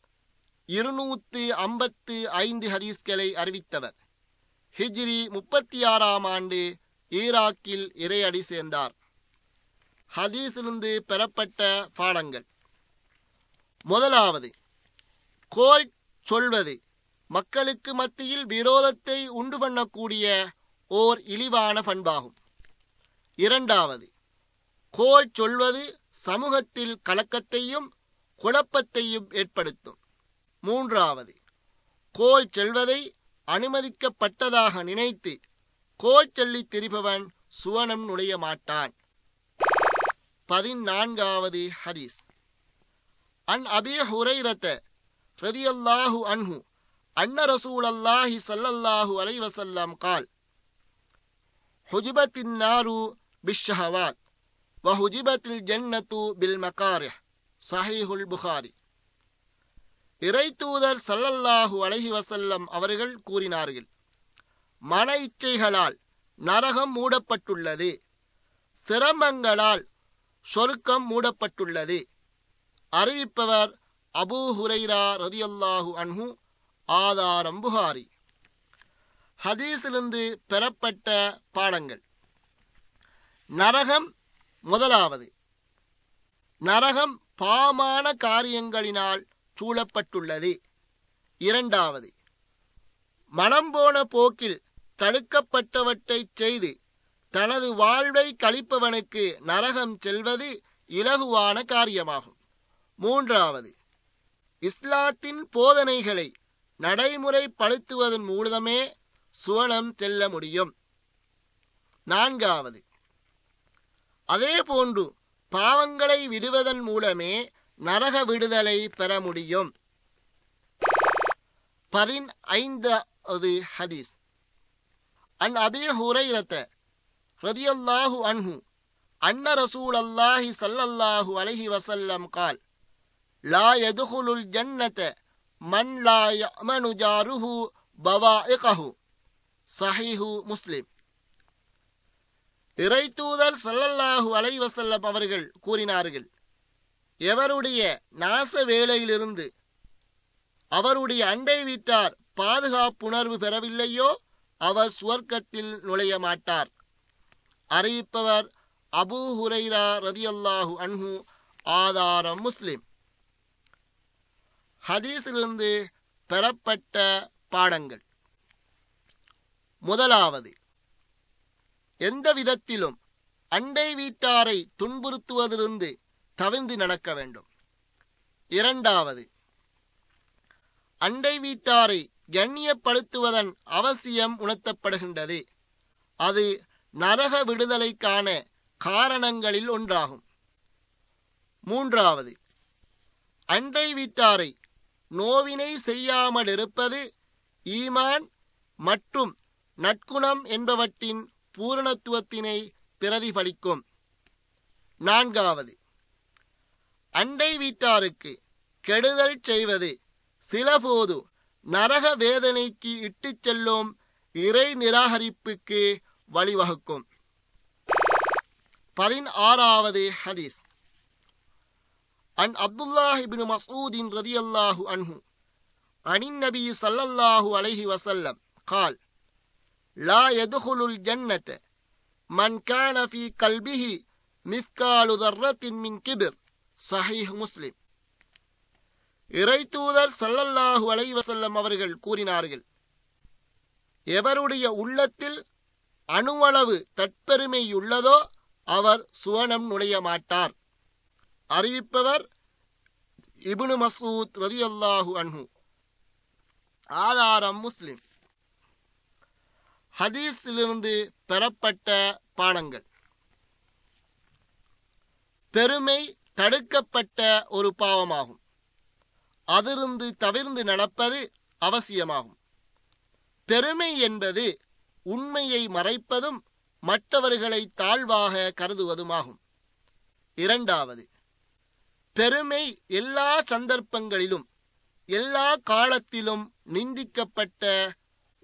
255 ஹதீஸ்களை அறிவித்தவர். ஹிஜ்ரி 36 ஆண்டு ஈராக்கில் இறையடி சேர்ந்தார். ஹதீஸிலிருந்து பெறப்பட்ட பாடங்கள். முதலாவது, கோல் சொல்வது மக்களுக்கு மத்தியில் விரோதத்தை உண்டு பண்ணக்கூடிய ஓர் இழிவான பண்பாகும். இரண்டாவது, கோல் சொல்வது சமூகத்தில் கலக்கத்தையும் குழப்பத்தையும் ஏற்படுத்தும். மூன்றாவது, கோல் சொல்வதை அனுமதிக்கப்பட்டதாக நினைத்து கோல் சொல்லி திரிபவன் சுவனம் நுழைய மாட்டான். 14வது ஹதீஸ். அன் அபீ ஹுரைரத ரலியல்லாஹு அன்ஹு அன்ன ரசூலல்லாஹி ஸல்லல்லாஹு அலைஹி வஸல்லம் قال ஹுஜிபத்தின் நாரு பிஷ்ஷஹவாத் வ ஹுஜிபத்தில் ஜன்னத்து பில் மகாரிஹ். ஸஹீஹுல் புகாரி. இறைத்தூதர் ஸல்லல்லாஹு அலைஹி வஸல்லம் அவர்கள் கூறினார்கள், மன இச்சைகளால் நரகம் மூடப்பட்டுள்ளது, சிரமங்களால் சொர்க்கம் மூடப்பட்டுள்ளது. அறிவிப்பவர் அபூ ஹுரைரா ரலியல்லாஹு அன்ஹு. ஆதாரம் புகாரி. ஹதீஸிலிருந்து பெறப்பட்ட பாடங்கள். நரகம் முதலாவது. நரகம் பாவமான காரியங்களினால் சூழப்பட்டுள்ளது. இரண்டாவது, மனம் போன போக்கில் தடுக்கப்பட்டவற்றை செய்து தனது வாழ்வை கழிப்பவனுக்கு நரகம் செல்வது இலகுவான காரியமாகும். மூன்றாவது, இஸ்லாத்தின் போதனைகளை நடைமுறைப்படுத்துவதன் மூலமே சுவனம் செல்ல முடியும். நான்காவது, அதேபோன்று பாவங்களை விடுவதன் மூலமே நரக விடுதலை பெற முடியும். 15வது ஹதீஸ். அன் அபீ ஹுரைரத ரலியல்லாஹு அன்ஹு அன்ன ரசூலல்லாஹி ஸல்லல்லாஹு அலைஹி வஸல்லம் قال லா யத்குலுல் ஜன்னத மன் லா யமனு ஜாருஹு பவாயிகஹு. ஸஹீஹு முஸ்லிம். இறைத்தூதர் ஸல்லல்லாஹு அலைஹி வஸல்லம் அவர்கள் கூறினார்கள், எவருடைய நாச வேலையிலிருந்து அவருடைய அண்டை வீட்டார் பாதுகாப்புணர்வு பெறவில்லையோ அவர் சுவர்க்கத்தில் நுழைய மாட்டார். அறிவிப்பவர் அபூ ஹுரைரா ரலியல்லாஹு அன்ஹு. ஆதாரம் முஸ்லிம். ஹதீஸிலிருந்து பெறப்பட்ட பாடங்கள். முதலாவது, எந்த விதத்திலும் அண்டை வீட்டாரை துன்புறுத்துவதிலிருந்து தவிர்ந்து நடக்க வேண்டும். இரண்டாவது, அண்டை வீட்டாரை கண்ணியப்படுத்துவதன் அவசியம் உணர்த்தப்படுகின்றது. அது நரக விடுதலைக்கான காரணங்களில் ஒன்றாகும். மூன்றாவது, அண்டை வீட்டாரை நோவினை செய்யாமல் இருப்பது ஈமான் மற்றும் நற்குணம் என்பவற்றின் பூரணத்துவத்தினை பிரதிபலிக்கும். நான்காவது, அண்டை வீட்டாருக்கு கெடுதல் செய்வது சிலபோது நரக வேதனைக்கு இட்டு செல்லும் இறை நிராகரிப்புக்கு வழிவகுக்கும். 16வது ஹதீஸ். அன் அப்துல்லாஹ் இப்னு மஸ்ஊதின் ரலியல்லாஹு அன்ஹு அனின் நபி ஸல்லல்லாஹு அலைஹி வஸல்லம் قال லா யத்குலுல் ஜன்னத மன் கான ஃபீ கல்பிஹி மிஸ்காலு ذرة மின் கிப்ர். ஸஹீஹ் முஸ்லிம். இறைத்தூதர் ஸல்லல்லாஹு அலைஹி வஸல்லம் அவர்கள் கூறினார்கள், எவருடைய உள்ளத்தில் அணுவளவு தற்பெருமையுள்ளதோ அவர் சுவனம் நுழைய மாட்டார். அறிவிப்பவர் இப்னு மஸ்ஊத் ரலியல்லாஹு அன்ஹு. ஆதாரம் முஸ்லிம். ஹதீஸிலிருந்து பெறப்பட்ட பாடங்கள். பெருமை தடுக்கப்பட்ட ஒரு பாவமாகும். அதிலிருந்து தவிர்ந்து நடப்பது அவசியமாகும். பெருமை என்பது உண்மையை மறைப்பதும் மற்றவர்களை தாழ்வாக கருதுவதுமாகும். இரண்டாவது, பெருமை எல்லா சந்தர்ப்பங்களிலும் எல்லா காலத்திலும் நிந்திக்கப்பட்ட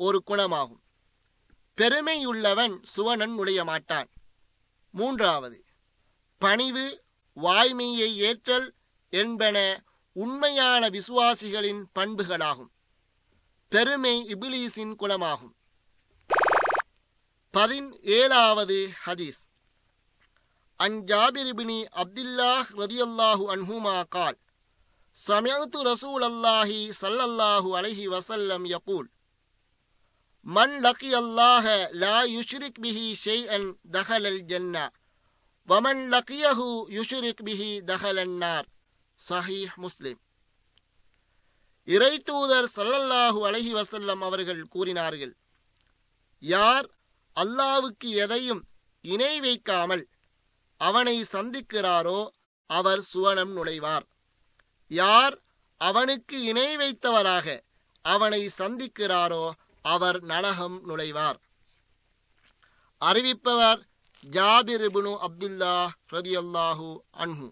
ஒரு குணமாகும். பெருமையுள்ளவன் சுவனன் நுழைய மாட்டான். மூன்றாவது, பணிவு, வாய்மையை ஏற்றல் என்பன உண்மையான விசுவாசிகளின் பண்புகளாகும். பெருமை இபிலீஸின் குணமாகும். 17வது ஹதீஸ். அன் ஜாபிர் இப்னு அப்துல்லாஹ் ரலியல்லாஹு அன்ஹுமா قال سمعت رسول الله صلى الله عليه وسلم يقول من لقي الله لا يشرك به شيئا دخل الجنة ومن لقيه يشرك به دخل النار. சஹீஹ் முஸ்லிம். இறைத்தூதர் ஸல்லல்லாஹு அலைஹி வஸல்லம் அவர்கள் கூறினார்கள், யார் அல்லாஹ்வுக்கு எதையும் இணை வைக்காமல் அவனை சந்திக்கிறாரோ அவர் சுவனம் நுழைவார். யார் அவனுக்கு இணை வைத்தவராக அவனை சந்திக்கிறாரோ அவர் நரகம் நுழைவார். அறிவிப்பவர் ஜாபிர் இப்னு அப்துல்லாஹ் ரலியல்லாஹு அன்ஹு.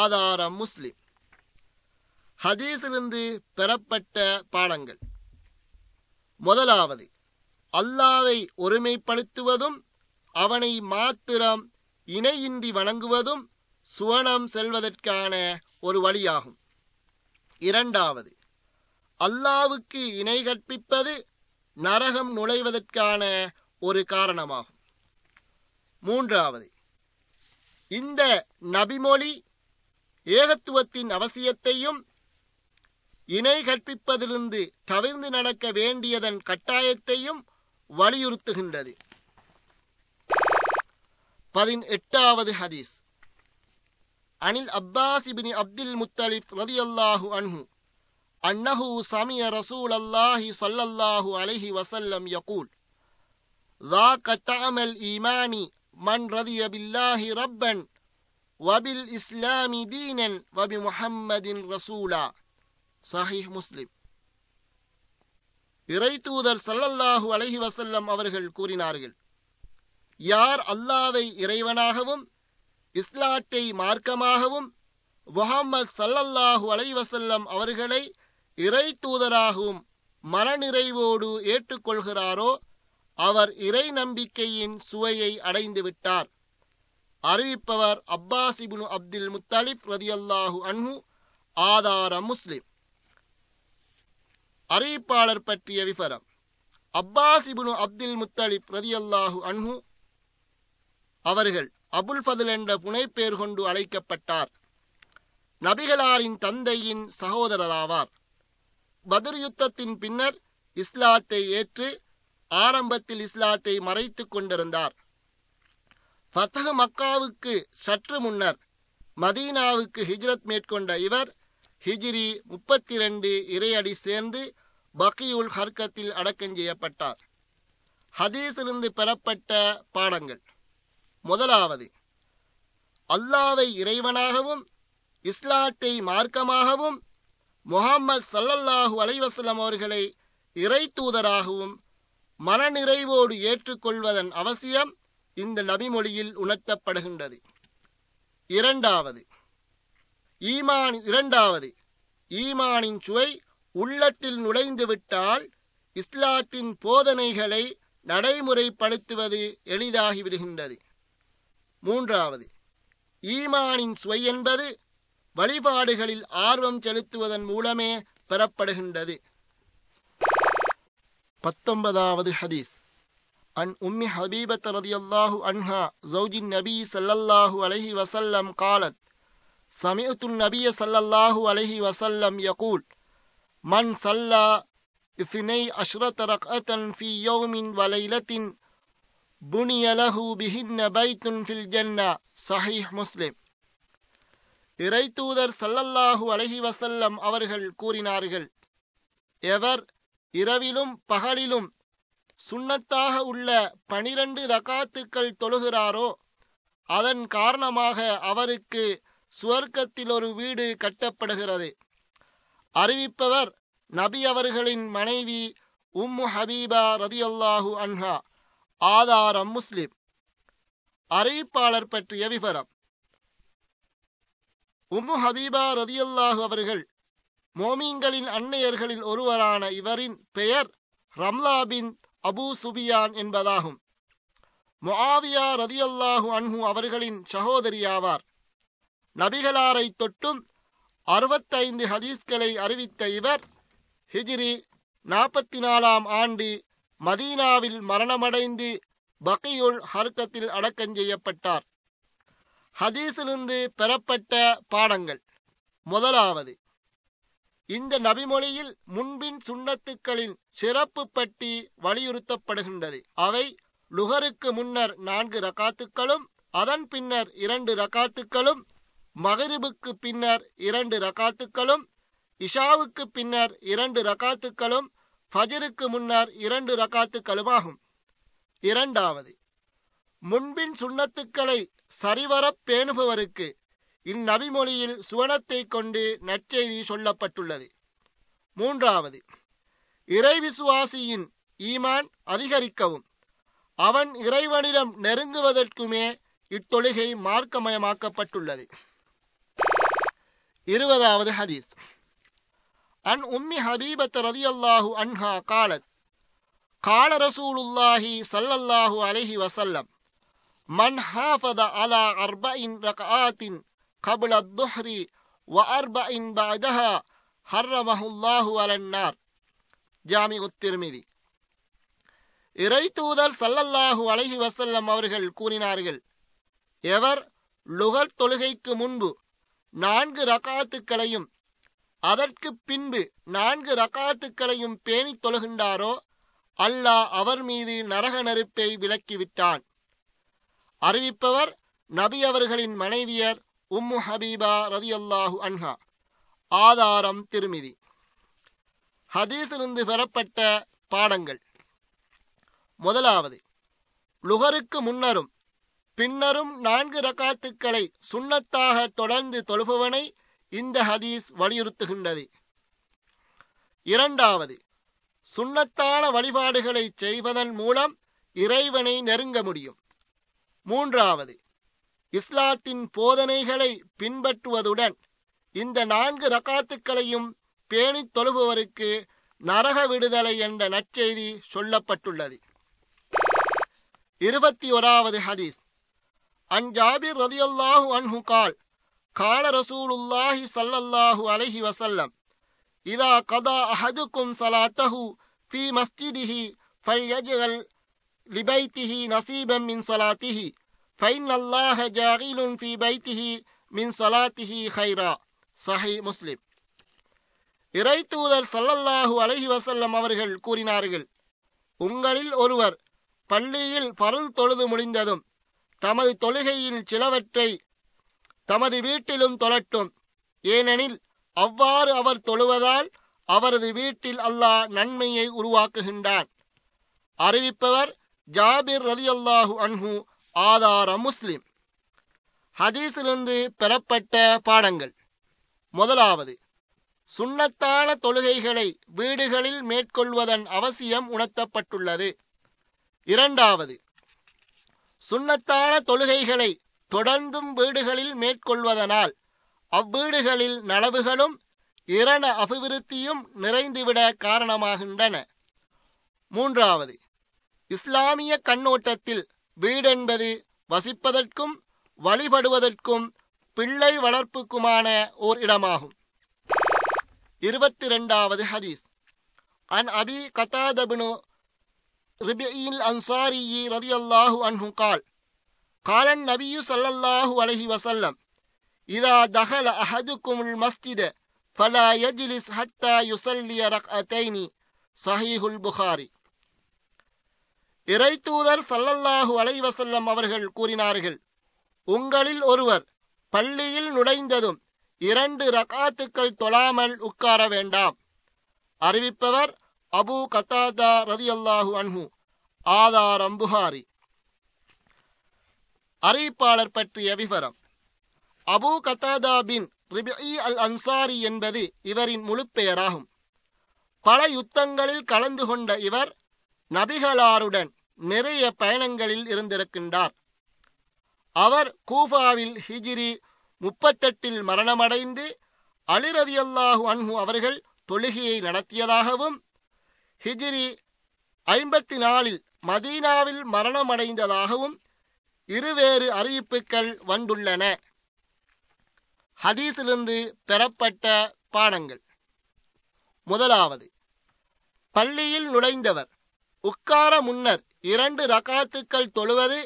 ஆதாரம் முஸ்லிம். ஹதீஸிலிருந்து பெறப்பட்ட பாடங்கள். முதலாவது, அல்லாஹ்வை ஒருமைப்படுத்துவதும் அவனை மாத்திரம் இணையின்றி வணங்குவதும் சுவனம் செல்வதற்கான ஒரு வழியாகும். இரண்டாவது, அல்லாஹ்வுக்கு இணை கற்பிப்பது நரகம் நுழைவதற்கான ஒரு காரணமாகும். மூன்றாவது, இந்த நபிமொழி ஏகத்துவத்தின் அவசியத்தையும் இணை கற்பிப்பதிலிருந்து தவிர்ந்து நடக்க வேண்டியதன் கட்டாயத்தையும் வலியுறுத்துகின்றது. 18வது ஹதீஸ். அனில் அப்பாஸ் இப்னு அப்துல் முத்தலிப் ரலியல்லாஹு அன்ஹு அன்னஹு சமிஅ ரசூலல்லாஹி ஸல்லல்லாஹு அலைஹி வஸல்லம் யகூல் ذاق طعم الإيمان من رضي بالله ربا وبالإسلام دينا وبمحمد رسولا. சஹீஹ் முஸ்லிம். இறைதூதர் ஸல்லல்லாஹு அலைஹி வஸல்லம் அவர்கள் கூறினார்கள், யார் அல்லாஹ்வை இறைவனாகவும் இஸ்லாத்தை மார்க்கமாகவும் முஹம்மது ஸல்லல்லாஹு அலைஹி வஸல்லம் அவர்களை இறை தூதராகவும் மனநிறைவோடு ஏற்றுக்கொள்கிறாரோ அவர் இறை நம்பிக்கையின் சுவையை அடைந்து விட்டார். அறிவிப்பவர் அப்பாஸ் இப்னு அப்துல் முத்தலிப் ரலியல்லாஹு அன்ஹு. ஆதாரம் முஸ்லிம். அறிவிப்பாளர் பற்றிய விவரம். அப்பாஸ் இப்னு அப்துல் முத்தலிப் ரலியல்லாஹு அன்ஹு அவர்கள் அபுல் ஃபதுல் என்ற புனைப்பெயர் கொண்டு அழைக்கப்பட்டார். நபிகளாரின் தந்தையின் சகோதரராவார். பத்ர் யுத்தத்தின் பின்னர் இஸ்லாத்தை ஏற்று ஆரம்பத்தில் இஸ்லாத்தை மறைத்து கொண்டிருந்தார். ஃபத்ஹ் மக்காவுக்கு சற்று முன்னர் மதீனாவுக்கு ஹிஜ்ரத் மேற்கொண்ட இவர் ஹிஜ்ரி 32 இறையடி சேர்ந்து பக்கியுல் ஹர்கத்தில் அடக்கம் செய்யப்பட்டார். ஹதீஸிலிருந்து பெறப்பட்ட பாடங்கள். முதலாவது, அல்லாஹ்வை இறைவனாகவும் இஸ்லாத்தை மார்க்கமாகவும் முஹம்மது ஸல்லல்லாஹு அலைஹி வஸல்லம் அவர்களை இறை தூதராகவும் மனநிறைவோடு ஏற்றுக்கொள்வதன் அவசியம் இந்த நபிமொழியில் உணர்த்தப்படுகின்றது. இரண்டாவது, ஈமானின் சுவை உள்ளத்தில் நுழைந்துவிட்டால் இஸ்லாத்தின் போதனைகளை நடைமுறைப்படுத்துவது எளிதாகிவிடுகின்றது. மூன்றாவது, ஈமானின் சுவை என்பது வழிபாடுகளில் ஆர்வம் செலுத்துவதன் மூலமே பெறப்படுகின்றது. 19வது ஹதீஸ். அன் உம்மி ஹபீபத் ரலியல்லாஹு அன்ஹா ஜௌஜின் நபி ஸல்லல்லாஹு அலைஹி வஸல்லம் قالت سمعت النبي صلى الله عليه وسلم يقول من صلى 12 ركعة في يوم وليلة بني له بهن بيت في الجنة. صحيح முஸ்லிம். இறைதூதர் ஸல்லல்லாஹு அலைஹி வஸல்லம் அவர்கள் கூறினார்கள், எவர் இரவிலும் பகலிலும் சுன்னத்தாக உள்ள 12 ரகாத்துக்கள் தொழுகிறாரோ அதன் காரணமாக அவருக்கு சுவர்க்கத்தில் ஒரு வீடு கட்டப்படுகிறது. அறிவிப்பவர் நபி அவர்களின் மனைவி உம்மு ஹபீபா ரலியல்லாஹு அன்ஹா. ஆதாரம் முஸ்லிம். அறிவிப்பாளர் பற்றிய விவரம். உம்மு ஹபீபா ரலியல்லாஹு அவர்கள் மோமீன்களின் அன்னையர்களில் ஒருவரான இவரின் பெயர் ரம்லா பின் அபு சுபியான் என்பதாகும். முஆவியா ரலியல்லாஹு அன்ஹு அவர்களின் சகோதரியாவார். நபிகளாரை தொட்டும் 65 ஹதீஸ்களை அறிவித்த இவர் ஹிஜ்ரி 44 ஆண்டு மதீனாவில் மரணமடைந்து பக்கியுல் ஹர்கத்தில் அடக்கம் செய்யப்பட்டார். ஹதீஸிலிருந்து பெறப்பட்ட பாடங்கள். முதலாவது, இந்த நபிமொழியில் முன்பின் சுன்னத்துக்களின் சிறப்பு பற்றி வலியுறுத்தப்படுகின்றது. அவை லுஹருக்கு முன்னர் 4 ரகாத்துக்களும் அதன் பின்னர் 2 ரகாத்துக்களும், மகரிபுக்கு பின்னர் 2 ரகாத்துக்களும், இஷாவுக்கு பின்னர் 2 ரகாத்துக்களும், ஃபஜருக்கு முன்னர் 2 ரகாத்துக்களுமாகும். இரண்டாவது, முன்பின் சுன்னத்துக்களை சரிவரப் பேணுபவருக்கு இந்நபிமொழியில் சுவனத்தை கொண்டு நற்செய்தி சொல்லப்பட்டுள்ளது. மூன்றாவது, இறை விசுவாசியின் ஈமான் அதிகரிக்கவும் அவன் இறைவனிடம் நெருங்குவதற்குமே இத்தொழுகை மார்க்கமயமாக்கப்பட்டுள்ளது. 20வது ஹதீஸ். அன் உம்மி ஹபீபத் ரலியல்லாஹு அன்ஹா காலத் கால ரசூலுல்லாஹி ஸல்லல்லாஹு அலைஹி வஸல்லம் மன் ஹாஃபத அலா 40 ரக்ஆத்தின் قبل الظهر وأربع بعدها حرمه الله على النار. جامع الترمذي. இறை தூதர் ஸல்லல்லாஹு அலைஹி வஸல்லம் அவர்கள் கூறினார்கள், எவர் லுகர் தொழுகைக்கு முன்பு 4 ரக்அத்துக்களையும் அதற்கு பின்பு 4 ரக்அத்துக்களையும் பேணித் தொழுகின்றாரோ அல்லாஹ் அவர் மீது நரக நெருப்பை விலக்கிவிட்டான். அறிவிப்பவர் நபி அவர்களின் மனைவியர் உம்மு ஹபீபா ரலியல்லாஹு அன்ஹா. ஆதாரம் திருமிதி. ஹதீஸிலிருந்து பெறப்பட்ட பாடங்கள். முதலாவது, லுகருக்கு முன்னரும் பின்னரும் 4 ரக்அத்துக்களை சுன்னத்தாக தொடர்ந்து தொழுபவனை இந்த ஹதீஸ் வலியுறுத்துகின்றது. இரண்டாவது, சுன்னத்தான வழிபாடுகளை செய்வதன் மூலம் இறைவனை நெருங்க முடியும். மூன்றாவது, இஸ்லாத்தின் போதனைகளை பின்பற்றுவதுடன் இந்த 4 ரக்அத்துக்களையும் பேணித் தொழுபவருக்கு நரக விடுதலை என்ற நற்செய்தி சொல்லப்பட்டுள்ளது. 21வது ஹதீஸ். அன் ஜாபிர் ரலியல்லாஹு அன்ஹு கால் கால ரசூலுல்லாஹி ஸல்லல்லாஹு அலைஹி வஸல்லம் இதா கதா அஹதுக்கும் ஸலாத்தஹு ஃபீ மஸ்ஜிதிஹி ஃபல்யஜல் லிபைத்திஹி நஸீபன் மின் ஸலாத்திஹி ஃபைன்னல்லாஹ ஜாகிலுன் ஃபீ பைத்திஹி மின் ஸலாத்திஹி கைரா. சஹீஹ் முஸ்லிம். இறை தூதர் ஸல்லல்லாஹு அலைஹி வஸல்லம் அவர்கள் கூறினார்கள், உங்களில் ஒருவர் பள்ளியில் பரல் தொழுது முடிந்ததும் தமது தொழுகையில் சிலவற்றை தமது வீட்டிலும் தொழட்டும். ஏனெனில் அவ்வாறு அவர் தொழுவதால் அவரது வீட்டில் அல்லாஹ் நன்மையை உருவாக்குகின்றான். அறிவிப்பவர் ஜாபிர் ரலியல்லாஹு அன்ஹு. ஆதாரம் முஸ்லிம். ஹதீஸிலிருந்து பெறப்பட்ட பாடங்கள். முதலாவது, சுன்னத்தான தொழுகைகளை வீடுகளில் மேற்கொள்வதன் அவசியம் உணர்த்தப்பட்டுள்ளது. இரண்டாவது, சுன்னத்தான தொழுகைகளை தொடர்ந்தும் வீடுகளில் மேற்கொள்வதனால் அவ்வீடுகளில் நலவுகளும் இரண அபிவிருத்தியும் நிறைந்துவிட காரணமாகின்றன. மூன்றாவது, இஸ்லாமிய கண்ணோட்டத்தில் வீடென்பது வசிப்பதற்கும் வழிபடுவதற்கும் பிள்ளை வளர்ப்புக்குமான ஓர் இடமாகும். 22வது ஹதீஸ். அன் அபி கதாதா பின் ربيع الأنصاري رضي الله عنه قال قال النبي صلى الله عليه وسلم إذا دخل أحدكم المسجد فلا يجلس حتى يصلي ركعتين. صحيح البخاري. இறை தூதர் ஸல்லல்லாஹு அலைஹி வஸல்லம் அவர்கள் கூறினார்கள், உங்களில் ஒருவர் பள்ளியில் நுழைந்ததும் 2 ரக்அத்துக்கள் தொழாமல் உட்கார வேண்டாம். அறிவிப்பவர் அபு கதாதா ரலியல்லாஹு அன்ஹு. ஆதாரம் புகாரி. அறிவிப்பாளர் பற்றிய விவரம். அபு கதாதா பின் ரிபிஇ அல் அன்சாரி என்பது இவரின் முழு பெயராகும். பல யுத்தங்களில் கலந்து கொண்ட இவர் நபிகளாருடன் நிறைய பயணங்களில் இருந்திருக்கின்றார். அவர் கூஃபாவில் ஹிஜ்ரி 38ல் மரணமடைந்து அலி ரலியல்லாஹு அன்ஹு அவர்கள் தொழுகையை நடத்தியதாகவும் ஹிஜ்ரி 54ல் மதீனாவில் மரணமடைந்ததாகவும் இருவேறு அறிவிப்புகள் வந்துள்ளன. ஹதீஸிலிருந்து பெறப்பட்ட பாடங்கள். முதலாவது, பள்ளியில் நுழைந்தவர் உட்கார முன்னர் 2 ரக்அத்துக்கள் தொழுவது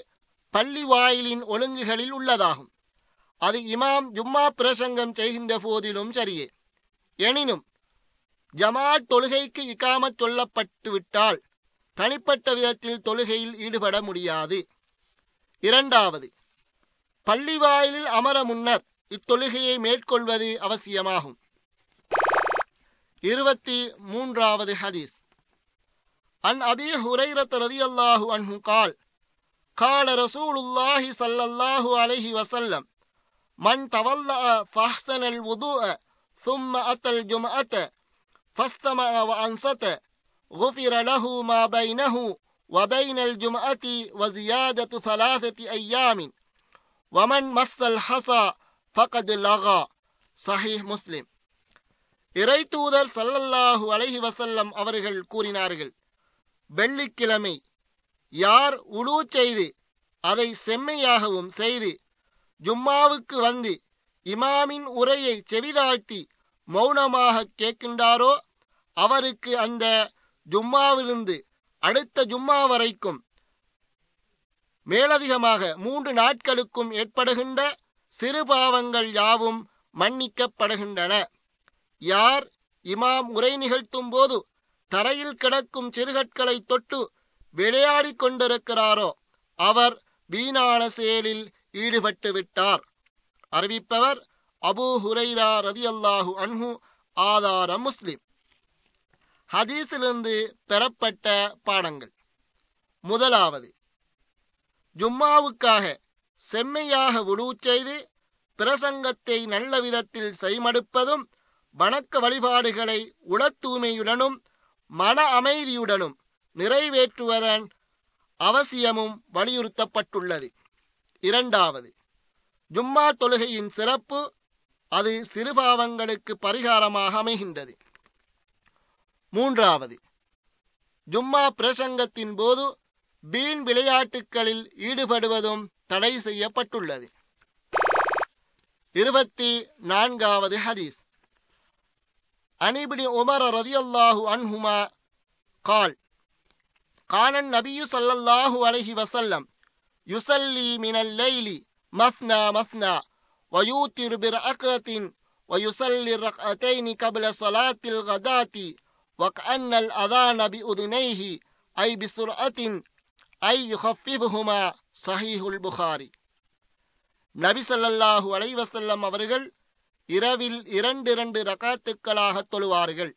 பள்ளி வாயிலின் ஒழுங்குகளில் உள்ளதாகும். அது இமாம் ஜும்மா பிரசங்கம் செய்கின்ற போதிலும் சரியே. எனினும் ஜமாத் தொழுகைக்கு இகாமத் சொல்லப்பட்டுவிட்டால் தனிப்பட்ட விதத்தில் தொழுகையில் ஈடுபட முடியாது. இரண்டாவது, பள்ளி வாயிலில் அமர முன்னர் இத்தொழுகையை மேற்கொள்வது அவசியமாகும். 23வது ஹதீஸ். அன் அபீ ஹுரைரத் ரலியல்லாஹு அன்ஹு கால் கால ரசூலுல்லாஹி ஸல்லல்லாஹு அலைஹி வஸல்லம் மன் தவல்லா ஃபஹ்ஸனல் வுதுஅ ثم அத்தா الجمعة فاستمع وأنصت غفر له ما بينه وبين الجمعة وزيادة 3 أيام ومن مس الحصى فقد لغى. صحيح مسلم. இறை தூதர் ஸல்லல்லாஹு அலைஹி வஸல்லம் அவர்கள் கூறினார்கள், வெள்ளிக்கிழமை யார் உலூ செய்து அதை செம்மையாகவும் செய்து ஜும்மாவுக்கு வந்து இமாமின் உரையை செவிதாழ்த்தி மௌனமாக கேட்கின்றாரோ அவருக்கு அந்த ஜும்மாவிலிருந்து அடுத்த ஜும்மா வரைக்கும் மேலதிகமாக 3 நாட்களுக்கும் ஏற்படுகின்ற சிறு பாவங்கள் யாவும் மன்னிக்கப்படுகின்றன. யார் இமாம் உரை நிகழ்த்தும் போது தரையில் கிடக்கும் சிறுகற்களை தொட்டு விளையாடி கொண்டிருக்கிறாரோ அவர் வீணான செயலில் ஈடுபட்டு விட்டார். அறிவிப்பவர் அபூ ஹுரைரா ரதியல்லாஹு அன்ஹு. ஆதாரம் முஸ்லிம். ஹதீஸிலிருந்து பெறப்பட்ட பாடங்கள். முதலாவது, ஜும்மாவுக்காக செம்மையாக வுழு செய்து பிரசங்கத்தை நல்ல விதத்தில் செய்மடுப்பதும் வணக்க வழிபாடுகளை உளத்தூய்மையுடனும் மன அமைதியுடனும் நிறைவேற்றுவதன் அவசியமும் வலியுறுத்தப்பட்டுள்ளது. இரண்டாவது, ஜும்மா தொழுகையின் சிறப்பு, அது சிறுபாவங்களுக்கு பரிகாரமாக அமைகின்றது. மூன்றாவது, ஜும்மா பிரசங்கத்தின் போது வீண் விளையாட்டுக்களில் ஈடுபடுவதும் தடை செய்யப்பட்டுள்ளது. 24வது ஹதீஸ். அன் இப்னி உமர் ரலியல்லாஹு அன்ஹுமா قال قال النبي صلى الله عليه وسلم يصلي من الليل مثنى مثنى ويوتر بركعة ويصلي الركعتين قبل صلاة الغداة وكأن الأذان بأذنيه أي بسرعة أي يخففهما. சஹீஹுல் புகாரி. நபி ஸல்லல்லாஹு அலைஹி வஸல்லம் அவர்கள் இரவில் 2 ரகாத்துக்களாக தொழுவார்கள்.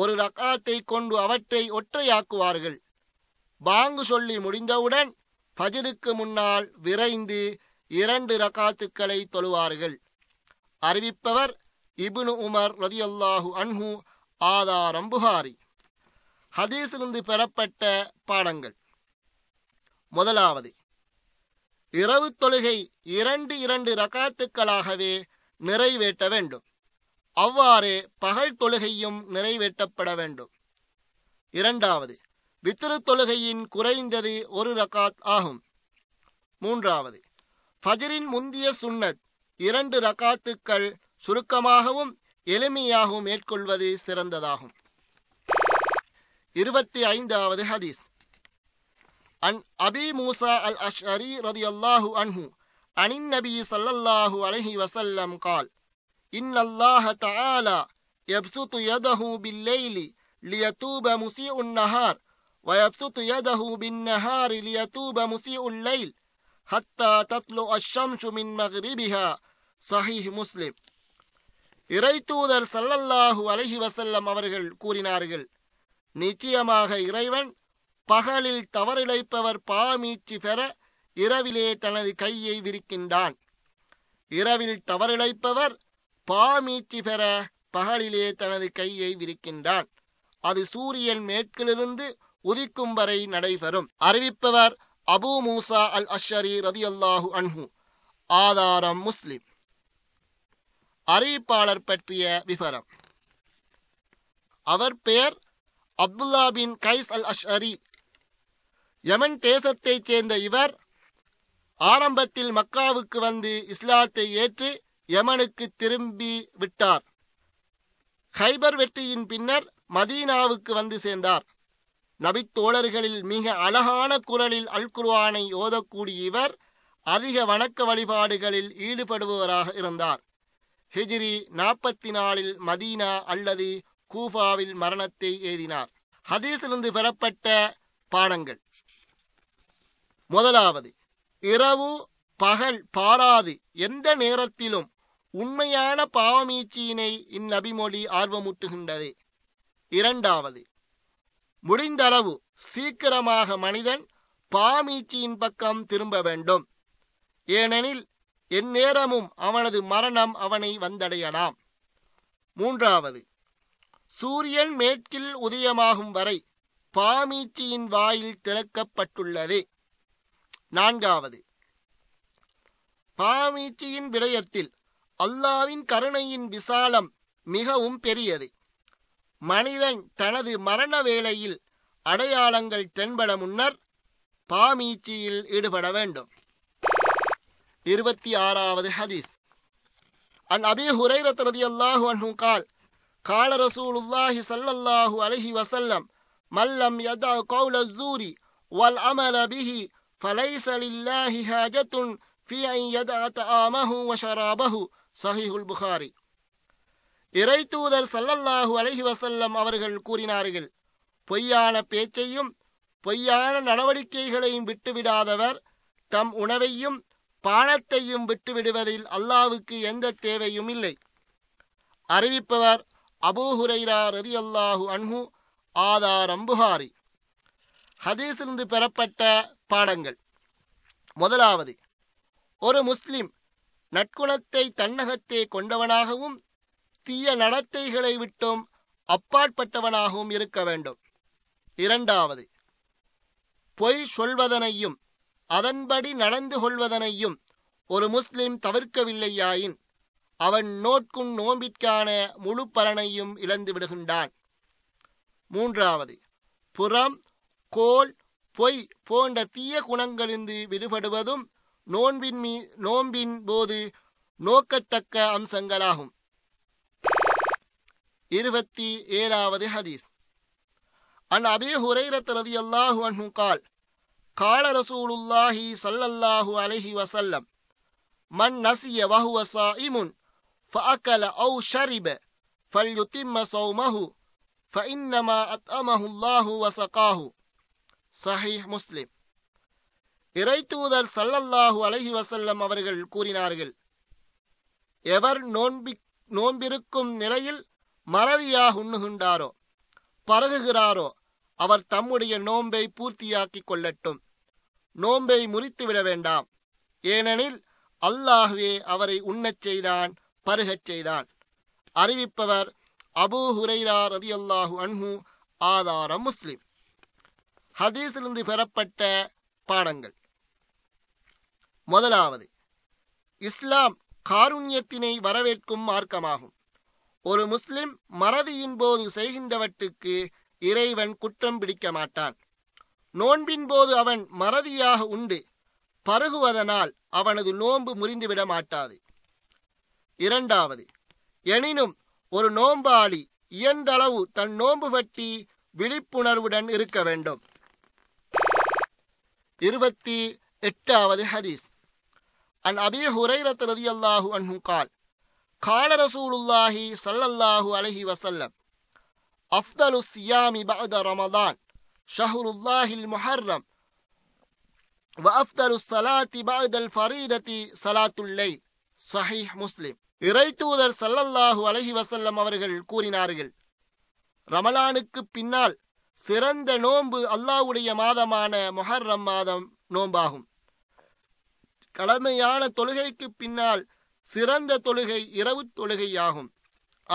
ஒரு ரகாத்தை கொண்டு அவற்றை ஒற்றையாக்குவார்கள். பாங்கு சொல்லி முடிந்தவுடன் ஃபஜ்ருக்கு முன்னால் விரைந்து 2 ரகாத்துக்களை தொழுவார்கள். அறிவிப்பவர் இப்னு உமர் ரலியல்லாஹு அன்ஹு. ஆதாரம் புகாரி. ஹதீஸிலிருந்து பெறப்பட்ட பாடங்கள். முதலாவது, இரவு தொழுகை 2 ரகாத்துக்களாகவே நிறைவேற்ற வேண்டும். அவ்வாறே பகல் தொழுகையும் நிறைவேற்றப்பட வேண்டும். இரண்டாவது, வித்ரு தொழுகையின் குறைந்தது 1 ரகாத் ஆகும். மூன்றாவது, ஃபஜ்ரின் முந்திய சுன்னத் 2 ரகாத்துக்கள் சுருக்கமாகவும் எளிமையாகவும் மேற்கொள்வது சிறந்ததாகும். 25வது ஹதீஸ். அன் அபி மூசா அல் அஷ்அரி ரலியல்லாஹு அன்ஹு அனின் நபி ஸல்லல்லாஹு அலைஹி வஸல்லம் قال ان الله تعالى يبسط يده بالليل ليتوب مسيء النهار ويبسط يده بالنهار ليتوب مسيء الليل حتى تطلع الشمس من مغربها. صحيح முஸ்லிம். இறைதூதர் ஸல்லல்லாஹு அலைஹி வஸல்லம் அவர்கள் கூறினார்கள், நிச்சயமாக இறைவன் பகலில் தவறிழைப்பவர் பாவமீட்சி பெற இரவிலே தனது கையை விரிக்கின்றான். இரவில் தவறிழைப்பவர் பாவமீட்சி பெற பகலிலே தனது கையை விரிக்கின்றான். அது சூரியன் மேற்கிலிருந்து உதிக்கும் வரை நடைபெறும். அறிவிப்பவர் அபூ மூசா அல் அஷ்அரி ரலியல்லாஹு அன்ஹு. ஆதாரம் முஸ்லிம். அறிவிப்பாளர் பற்றிய விவரம். அவர் பெயர் Abdullah bin Qais al Ashari. Yemen தேசத்தைச் சேர்ந்த இவர் ஆரம்பத்தில் மக்காவுக்கு வந்து இஸ்லாத்தை ஏற்று யமனுக்கு திரும்பி விட்டார். ஹைபர் வெற்றியின் பின்னர் மதீனாவுக்கு வந்து சேர்ந்தார். நபித்தோழர்களில் மிக அழகான குரலில் அல் குர்ஆனை ஓதக்கூடிய இவர் அதிக வணக்க வழிபாடுகளில் ஈடுபடுபவராக இருந்தார். ஹிஜ்ரி 44 மதீனா அல்லது கூஃபாவில் மரணத்தை ஏறினார். ஹதீஸிலிருந்து பெறப்பட்ட பாடங்கள். முதலாவது, இரவு பகல் பாராது எந்த நேரத்திலும் உண்மையான பாவமீட்சியினை இந்நபிமொழி ஆர்வமூட்டுகின்றது. இரண்டாவது, முடிந்தளவு சீக்கிரமாக மனிதன் பாவமீட்சியின் பக்கம் திரும்ப வேண்டும். ஏனெனில் எந்நேரமும் அவனது மரணம் அவனை வந்தடையலாம். மூன்றாவது, சூரியன் மேற்கில் உதயமாகும் வரை பாமீச்சியின் வாயில் திறக்கப்பட்டுள்ளது. நான்காவது, பாமீச்சியின் விடயத்தில் அல்லாவின் கருணையின் விசாலம் மிகவும் பெரியது. மனிதன் தனது மரண வேளையில் அடையாளங்கள் தென்பட முன்னர் பாமீச்சியில் ஈடுபட வேண்டும். 26வது ஹதீஸ். அன் அபீ ஹுரைரா ரலியல்லாஹு அன்ஹு قال قال رسول الله صلى الله عليه وسلم மல்லம் யதா கௌல ஸூரி வல் அமல பிஹி ஃபலைஸ லில்லாஹி ஹாஜத்துன் ஃபீ அன் யதா தஆமஹு வ ஷராபஹு ஸஹீஹுல் புகாரி. இறைத்தூதர் ஸல்லல்லாஹு அலைஹி வஸல்லம் அவர்கள் கூறினார்கள், பொய்யான பேச்சையும் பொய்யான நடவடிக்கைகளையும் விட்டுவிடாதவர் தம் உணவையும் பானத்தையும் விட்டுவிடுவதில் அல்லாஹ்வுக்கு எந்த தேவையும் இல்லை. அறிவிப்பவர் அபூ ஹுரைரா ரலியல்லாஹு அன்ஹு. ஆதாரம் புகாரி. ஹதீஸிலிருந்து பெறப்பட்ட பாடங்கள். முதலாவது, ஒரு முஸ்லிம் நற்குணத்தை தன்னகத்தே கொண்டவனாகவும் தீய நடத்தைகளை விட்டும் அப்பாற்பட்டவனாகவும் இருக்க வேண்டும். இரண்டாவது, பொய் சொல்வதனையும் அதன்படி நடந்து கொள்வதனையும் ஒரு முஸ்லிம் தவிர்க்கவில்லையாயின் அவன் நோட்கும் நோம்பிற்கான முழு பலனையும் இழந்து விடுகின்றான். மூன்றாவது, புறம், கோல், பொய் போன்ற தீய குணங்களிலிருந்து விடுபடுவதும் நோன்பின் போது நோக்கத்தக்க அம்சங்களாகும். 27வது ஹதீஸ். அன் அபீ ஹுரைரத் ரலியல்லாஹு அன்ஹு கால் கால ரசூலுல்லாஹி ஸல்லல்லாஹு அலைஹி வஸல்லம் மன் நஸிய வஹுவ ஸாயிமுன் ஃபஅகல அவ் ஷரிப ஃபல்யுத்திம்ம ஸௌமஹு ஃபஇன்னமா அத்அமஹுல்லாஹு வஸகாஹு. ஸஹீஹ் முஸ்லிம். இறைத்தூதர் ஸல்லல்லாஹு அலைஹி வஸல்லம் அவர்கள் கூறினார்கள், எவர் நோன்பிருக்கும் நிலையில் மறதியாக உண்ணுகின்றாரோ பருகுகிறாரோ அவர் தம்முடைய நோன்பை பூர்த்தியாக்கி கொள்ளட்டும், நோன்பை முறித்துவிட வேண்டாம். ஏனெனில் அல்லாஹ்வே அவரை உண்ணச் செய்தான், பருகச் செய்தான். அறிவிப்பவர் அபூ ஹுரைரா ரலியல்லாஹு அன்ஹு. ஆதாரம் முஸ்லிம். ஹதீஸிலிருந்து பெறப்பட்ட பாடங்கள். முதலாவது, இஸ்லாம் காருண்யத்தினை வரவேற்கும் மார்க்கமாகும். ஒரு முஸ்லிம் மறதியின் போது செய்கின்றவற்றுக்கு இறைவன் குற்றம் பிடிக்க மாட்டான். நோன்பின் போது அவன் மறதியாக உண்டு பருகுவதனால் அவனது நோன்பு முறிந்துவிட மாட்டாது. இரண்டாவது, எனினும் ஒரு நோன்பாளி இயன்றளவு தன் நோன்பு பற்றி விழிப்புணர்வுடன் இருக்க வேண்டும். 28வது ஹதீஸ். அன் அபீ ஹுரைரத் ரலியல்லாஹு அன்ஹு கால் கால ரசூலுல்லாஹி ஸல்லல்லாஹு அலைஹி வஸல்லம் அஃதலு ஸியாமி பஅத ரமதான் ஷஹ்ருல்லாஹில் முஹர்ரம் வ அஃதலு ஸலாத்தி பஅதல் ஃபரீதத்தி ஸலாத்துல் லைல். ஸஹீஹ் முஸ்லிம். இறைத்தூதர் ஸல்லல்லாஹு அலைஹி வஸல்லம் அவர்கள் கூறினார்கள், ரமலானுக்கு பின்னால் சிறந்த நோன்பு அல்லாஹ்வுடைய மாதமான முஹர்ரம் மாதம் நோன்பாகும். கடமையான தொழுகைக்கு பின்னால் சிறந்த தொழுகை இரவு தொழுகையாகும்.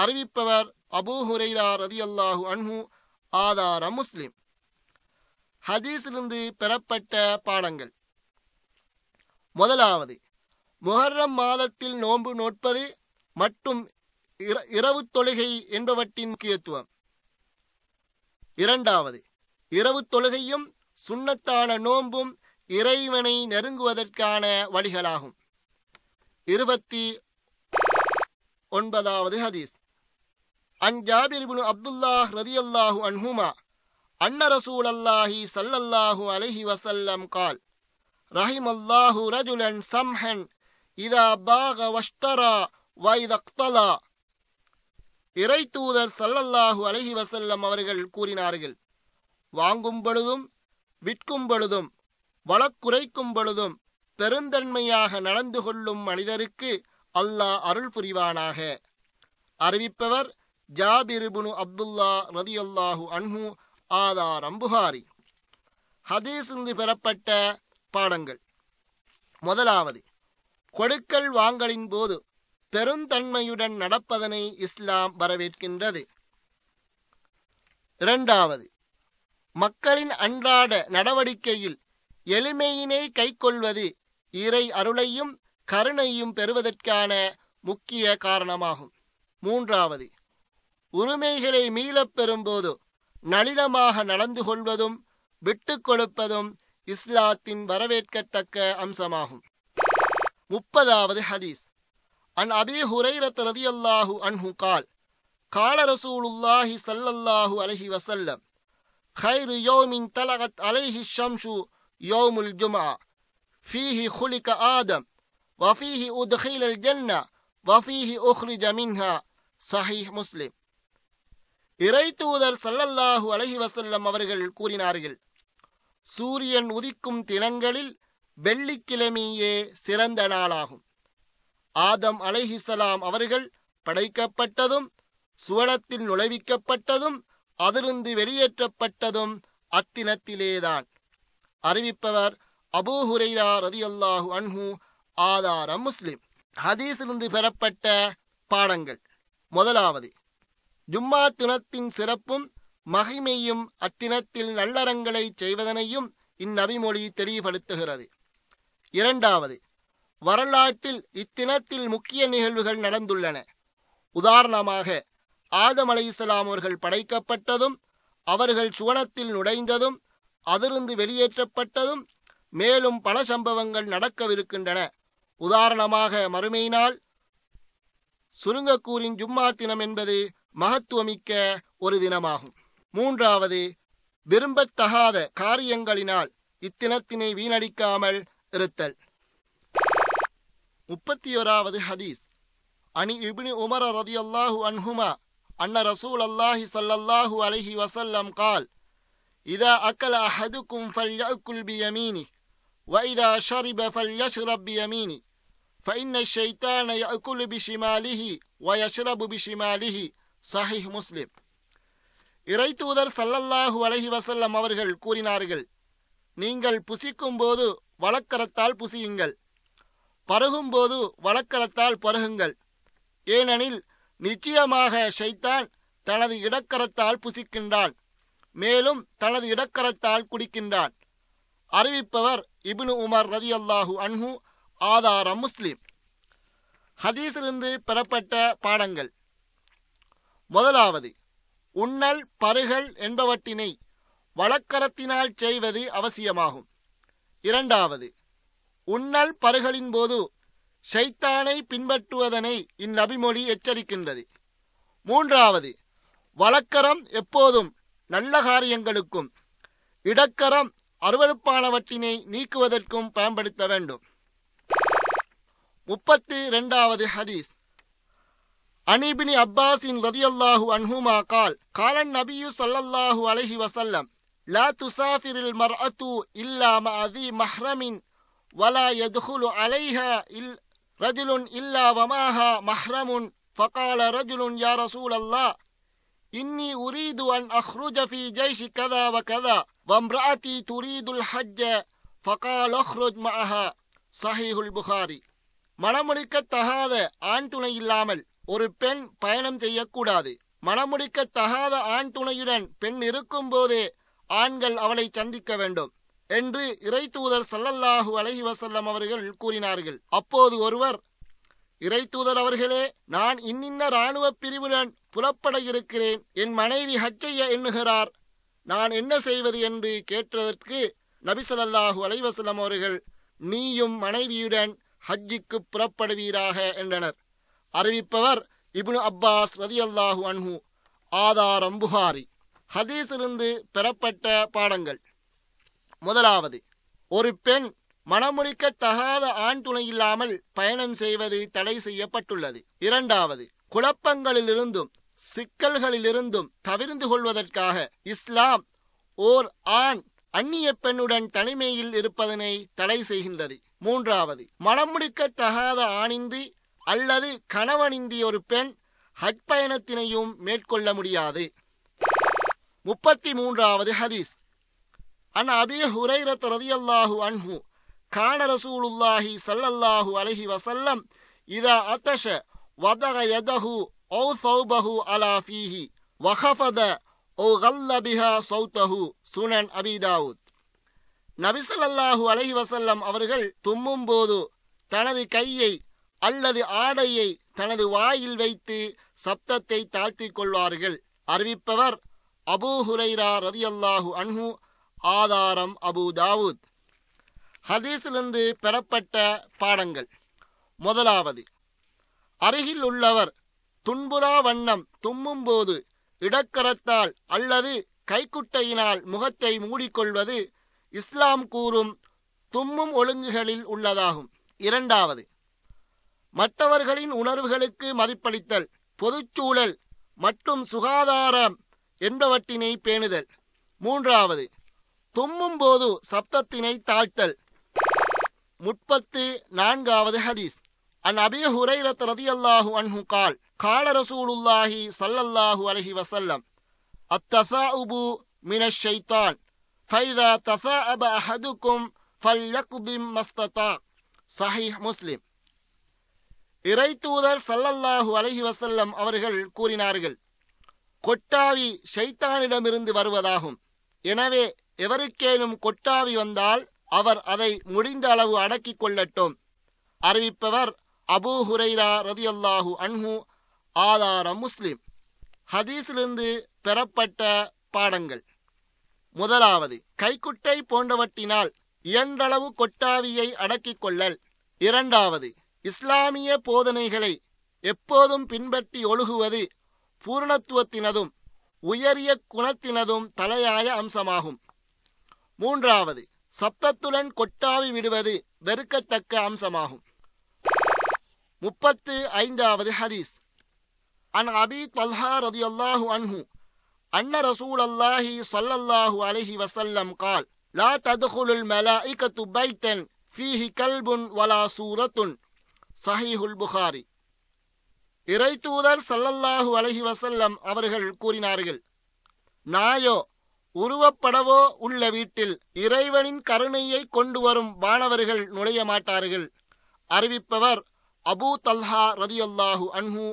அறிவிப்பவர் அபூ ஹுரைரா ரலியல்லாஹு அன்ஹு. ஆதாரம் முஸ்லிம். ஹதீஸிலிருந்து பெறப்பட்ட பாடங்கள். முதலாவது, முஹர்ரம் மாதத்தில் நோன்பு நோட்பது மற்றும் இரவு தொழுகை என்பவற்றின் முக்கியத்துவம். இரண்டாவது, இரவு தொழுகையும் சுன்னத்தான நோன்பும் இறைவனை நெருங்குவதற்கான வழிகளாகும். 29வது ஹதீஸ். அன் ஜாபிர் இப்னு அப்துல்லாஹ் ரலியல்லாஹு அன்ஹுமா அன்ன ரசூலல்லாஹி ஸல்லல்லாஹு அலைஹி வஸல்லம் கால் ரஹிமல்லாஹு ரஜுலன் சம்ஹன் இதா பாக வஷ்தரா வ இதக்தலா. இறைத்தூதர் ஸல்லல்லாஹு அலைஹி வஸல்லம் அவர்கள் கூறினார்கள், வாங்கும் பொழுதும் விற்கும் பொழுதும் வழக்குரைக்கும் பொழுதும் பெருந்தன்மையாக நடந்து கொள்ளும் மனிதருக்கு அல்லாஹ் அருள் புரிவானாக. அறிவிப்பவர் ஜாபிர் இப்னு அப்துல்லா ரலியல்லாஹு அன்ஹு. ஆதாரம் புகாரி. ஹதீஸிலிருந்து பெறப்பட்ட பாடங்கள். முதலாவது, கொடுக்கல் வாங்கலின் போது பெருந்தன்மையுடன் நடப்பதனை இஸ்லாம் வரவேற்கின்றது. இரண்டாவது, மக்களின் அன்றாட நடவடிக்கையில் எளிமையினை கைக்கொள்வது இறை அருளையும் கருணையும் பெறுவதற்கான முக்கிய காரணமாகும். மூன்றாவது, உரிமைகளை மீளப் பெறும்போது நளினமாக நடந்து கொள்வதும் விட்டு கொடுப்பதும் இஸ்லாத்தின் வரவேற்கத்தக்க அம்சமாகும். 30வது ஹதீஸ். அன் அபீ ஹுரைரத் ரலியல்லாஹு அன்ஹு கால் கால ரசூலுல்லாஹி ஸல்லல்லாஹு அலைஹி வஸல்லம் خير يوم طلعت عليه الشمس يوم الجمعة فيه خلق آدم وفيه أدخل الجنة وفيه أخرج منها சஹீஹ் முஸ்லிம். இறை தூதர் ஸல்லல்லாஹு அலைஹி வஸல்லம் அவர்கள் கூறினார்கள், சூரியன் உதிக்கும் தினங்களில் வெள்ளிக்கிழமையே சிறந்த நாளாகும். ஆதம் அலைஹிஸ்ஸலாம் அவர்கள் படைக்கப்பட்டதும் சுவனத்தில் நுழைவிக்கப்பட்டதும் அதிலிருந்து வெளியேற்றப்பட்டதும் அத்தினத்திலேதான். அறிவிப்பவர் அபூ ஹுரைரா ரலியல்லாஹு அன்ஹு. ஆதாரம் முஸ்லிம். ஹதீஸிலிருந்து பெறப்பட்ட பாடங்கள். முதலாவது, ஜும்மா தினத்தின் சிறப்பும் மகிமையும் அத்தினத்தில் நல்லறங்களை செய்வதனையும் இந்நபிமொழி தெளிவுபடுத்துகிறது. இரண்டாவது, வரலாற்றில் இத்தினத்தில் முக்கிய நிகழ்வுகள் நடந்துள்ளன. உதாரணமாக, ஆதம் அலைஹிஸ்ஸலாம் அவர்கள் படைக்கப்பட்டதும் அவர்கள் சுவனத்தில் நுழைந்ததும் அதிலிருந்து வெளியேற்றப்பட்டதும் மேலும் பல சம்பவங்கள் நடக்கவிருக்கின்றன. உதாரணமாக, மறுமை நாள் சுருங்கக்கூரின் ஜும்மா தினம் என்பது மகத்துவமிக்க ஒரு தினமாகும். மூன்றாவது, விரும்பத்தகாத காரியங்களினால் இத்தினத்தினை வீணடிக்காமல் இருத்தல். 31வது ஹதீஸ். அனி இப்னு உமர் ரலியல்லாஹு அன்ஹுமா அன்ன ரசூலல்லாஹி ஸல்லல்லாஹு அலைஹி வஸல்லம் قال اذا اكل احدكم فليأكل بيمينه واذا شرب فليشرب بيمينه فإن الشيطان يأكل بشماله ويشرب بشماله. சஹீஹ் முஸ்லிம். இறை தூதர் ஸல்லல்லாஹு அலைஹி வஸல்லம் அவர்கள் கூறினார்கள், நீங்கள் புசிக்கும் போது வலக்கரத்தால் புசியுங்கள், பருகும் போது வலக்கரத்தால் பருகுங்கள். ஏனெனில் நிச்சயமாக ஷைத்தான் தனது இடக்கரத்தால் புசிக்கின்றான், மேலும் தனது இடக்கரத்தால் குடிக்கின்றான். அறிவிப்பவர் இப்னு உமர் ரலியல்லாஹு அன்ஹு. ஆதாரம் முஸ்லிம். ஹதீஸிலிருந்து பெறப்பட்ட பாடங்கள். முதலாவது, உண்ணல் பருகல் என்பவற்றினை வலக்கரத்தினால் செய்வது அவசியமாகும். இரண்டாவது, உண்ணல் பருகலின் போது ஷைத்தானை பின்பற்றுவதனை இந்நபிமொழி எச்சரிக்கின்றது. மூன்றாவது, வலக்கரம் எப்போதும் நல்ல காரியங்களுக்கும் இடக்கரம் அருவருப்பானவற்றினை நீக்குவதற்கும் பயன்படுத்த வேண்டும். 32வது ஹதீஸ். அனிபினி அப்பாஸின் ரதியல்லாஹு அன்ஹுமா கால் காலன் நபியு சல்லல்லாஹு அலைஹி வசல்லம் லா துசாஃபிரில் மர்அது இல்லா மஅதி மஹ்ரமின் வலா யத்ஹுலு அலைஹா இல் ரஜுலுன் இல்லா வமாஹா மஹ்ரமுன் ஃபகால ரஜுலுன் யா ரசூலல்லாஹ் இன்னி உரீது அன் அஹ்ருஜ ஃபீ ஜைஷி கதா வகதா வம்ரஅதி துரீதுல் ஹஜ்ஜ ஃபகால அஹ்ருஜ் மஅஹா. ஸஹீஹுல் புகாரி. மணமுடிக்கத்தகாத ஆண் துணை இல்லாமல் ஒரு பெண் பயணம் செய்யக்கூடாது. மணமுடிக்கத்தகாத ஆண் துணையுடன் பெண் இருக்கும் போதே ஆண்கள் அவளை சந்திக்க வேண்டும் என்று இறை தூதர் ஸல்லல்லாஹு அலைஹி வஸல்லம் அவர்கள் கூறினார்கள். அப்போது ஒருவர், இறை தூதர் அவர்களே, நான் இன்னின்ன இராணுவ பிரிவுடன் புறப்பட இருக்கிறேன், என் மனைவி ஹஜ் செய்ய எண்ணுகிறார், நான் என்ன செய்வது என்று கேட்டதற்கு நபி ஸல்லல்லாஹு அலைஹி வஸல்லம் அவர்கள், நீயும் மனைவியுடன் ஹஜ்ஜிக்கு புறப்படுவீராக என்றனர். அறிவிப்பவர் இப்னு அப்பாஸ் ரலியல்லாஹு அன்ஹு. ஆதாரம் புகாரி. ஹதீஸிலிருந்து பெறப்பட்ட பாடங்கள். முதலாவது, ஒரு பெண் மணமுடிக்கத்தகாத ஆண் துணை இல்லாமல் பயணம் செய்வது தடை செய்யப்பட்டுள்ளது. இரண்டாவது, குழப்பங்களிலிருந்தும் சிக்கல்களிலிருந்தும் தவிர்ந்து கொள்வதற்காக இஸ்லாம் ஓர் ஆண் அந்நிய பெண்ணுடன் தனிமையில் இருப்பதனை தடை செய்கின்றது. மூன்றாவது, மணமுடிக்கத்தகாத ஆணின்றி அல்லது கணவனின்றி ஒரு பெண் ஹஜ் பயணத்தினையும் மேற்கொள்ள முடியாது. 33வது ஹதீஸ். அன் அபீ ஹுரைரத் ரலியல்லாஹு அன்ஹு கான ரசூலுல்லாஹி ஸல்லல்லாஹு அலைஹி வஸல்லம் இதா அத்தஷ வதக யதஹு அவ் சௌபஹு அலா ஃபீஹி வஹஃபத அவ் கல்ல பிஹா சௌதஹு. சுனன் அபீ தாவூத். நபி ஸல்லல்லாஹு அலைஹி வஸல்லம் அவர்கள் தும்மும் போது தனது கையை அல்லது ஆடையை தனது வாயில் வைத்து சப்தத்தை தாழ்த்திக் கொள்வார்கள். அறிவிப்பவர் அபூ ஹுரைரா ரலியல்லாஹு அன்ஹு. ஆதாரம் அபூ தாவூத். ஹதீஸிலிருந்து பெறப்பட்ட பாடங்கள். முதலாவது, அருகில் உள்ளவர் துன்புறா வண்ணம் தும்மும் போது இடக்கரத்தால் அல்லது கைக்குட்டையினால் முகத்தை மூடிக்கொள்வது இஸ்லாம் கூறும் தும்மும் ஒழுங்குகளில் உள்ளதாகும். இரண்டாவது, மற்றவர்களின் உணர்வுகளுக்கு மதிப்பளித்தல், பொதுச்சூழல் மற்றும் சுகாதாரம் என்பவற்றினை பேணுதல். மூன்றாவது, தும்மும் போது சப்தத்தினை தாழ்த்தல். 34வது ஹதீஸ். அன் அபீ ஹுரைரத் ரலியல்லாஹு அன்ஹு கால் கால ரசூலுல்லாஹி ஸல்லல்லாஹு அலைஹி வஸல்லம் அத்தஸாஉபு மினஷ் ஷைத்தான் ஃபைதா தஸாஅப அஹதுக்கும் ஃபல்யக்திம் மஸ்ததா. ஸஹீஹ் முஸ்லிம். இறை தூதர் ஸல்லல்லாஹு அலைஹி வஸல்லம் அவர்கள் கூறினார்கள், கொட்டாவி ஷைத்தானிடமிருந்து வருவதாகும். எனவே எவருக்கேனும் கொட்டாவி வந்தால் அவர் அதை முடிந்த அளவு அடக்கிக் கொள்ளட்டும். அறிவிப்பவர் அபூ ஹுரைரா ரலியல்லாஹு அன்ஹு. ஆதாரம் முஸ்லிம். ஹதீஸிலிருந்து பெறப்பட்ட பாடங்கள். முதலாவது, கைக்குட்டை போன்றவற்றினால் இயன்றளவு கொட்டாவியை அடக்கிக் கொள்ளல். இரண்டாவது, இஸ்லாமிய போதனைகளை எப்போதும் பின்பற்றி ஒழுகுவது பூரணத்துவத்தினதும் உயரிய குணத்தினதும் தலையாய அம்சமாகும். மூன்றாவது, சப்தத்துடன் கொட்டாவி விடுவது வெறுக்கத்தக்க அம்சமாகும். 35வது ஹதீஸ். அன் அபீ தல்ஹா ரலியல்லாஹு அன்ஹு அன்ன ரசூலல்லாஹி ஸல்லல்லாஹு அலைஹி வஸல்லம் கால் லா தத்ஹுலுல் மலாயிகத்து பைத்தன் ஃபீஹி கல்புன் வலா சூரத்துன். ஸஹீஹுல் புகாரி. இறை தூதர் ஸல்லல்லாஹு அலைஹி வஸல்லம் அவர்கள் கூறினார்கள், நாயோ உருவப்படவோ உள்ள வீட்டில் இறைவனின் கருணையை கொண்டு வரும் வானவர்கள் நுழைய மாட்டார்கள். அறிவிப்பவர் அபூ தல்ஹா ரலியல்லாஹு அன்ஹு.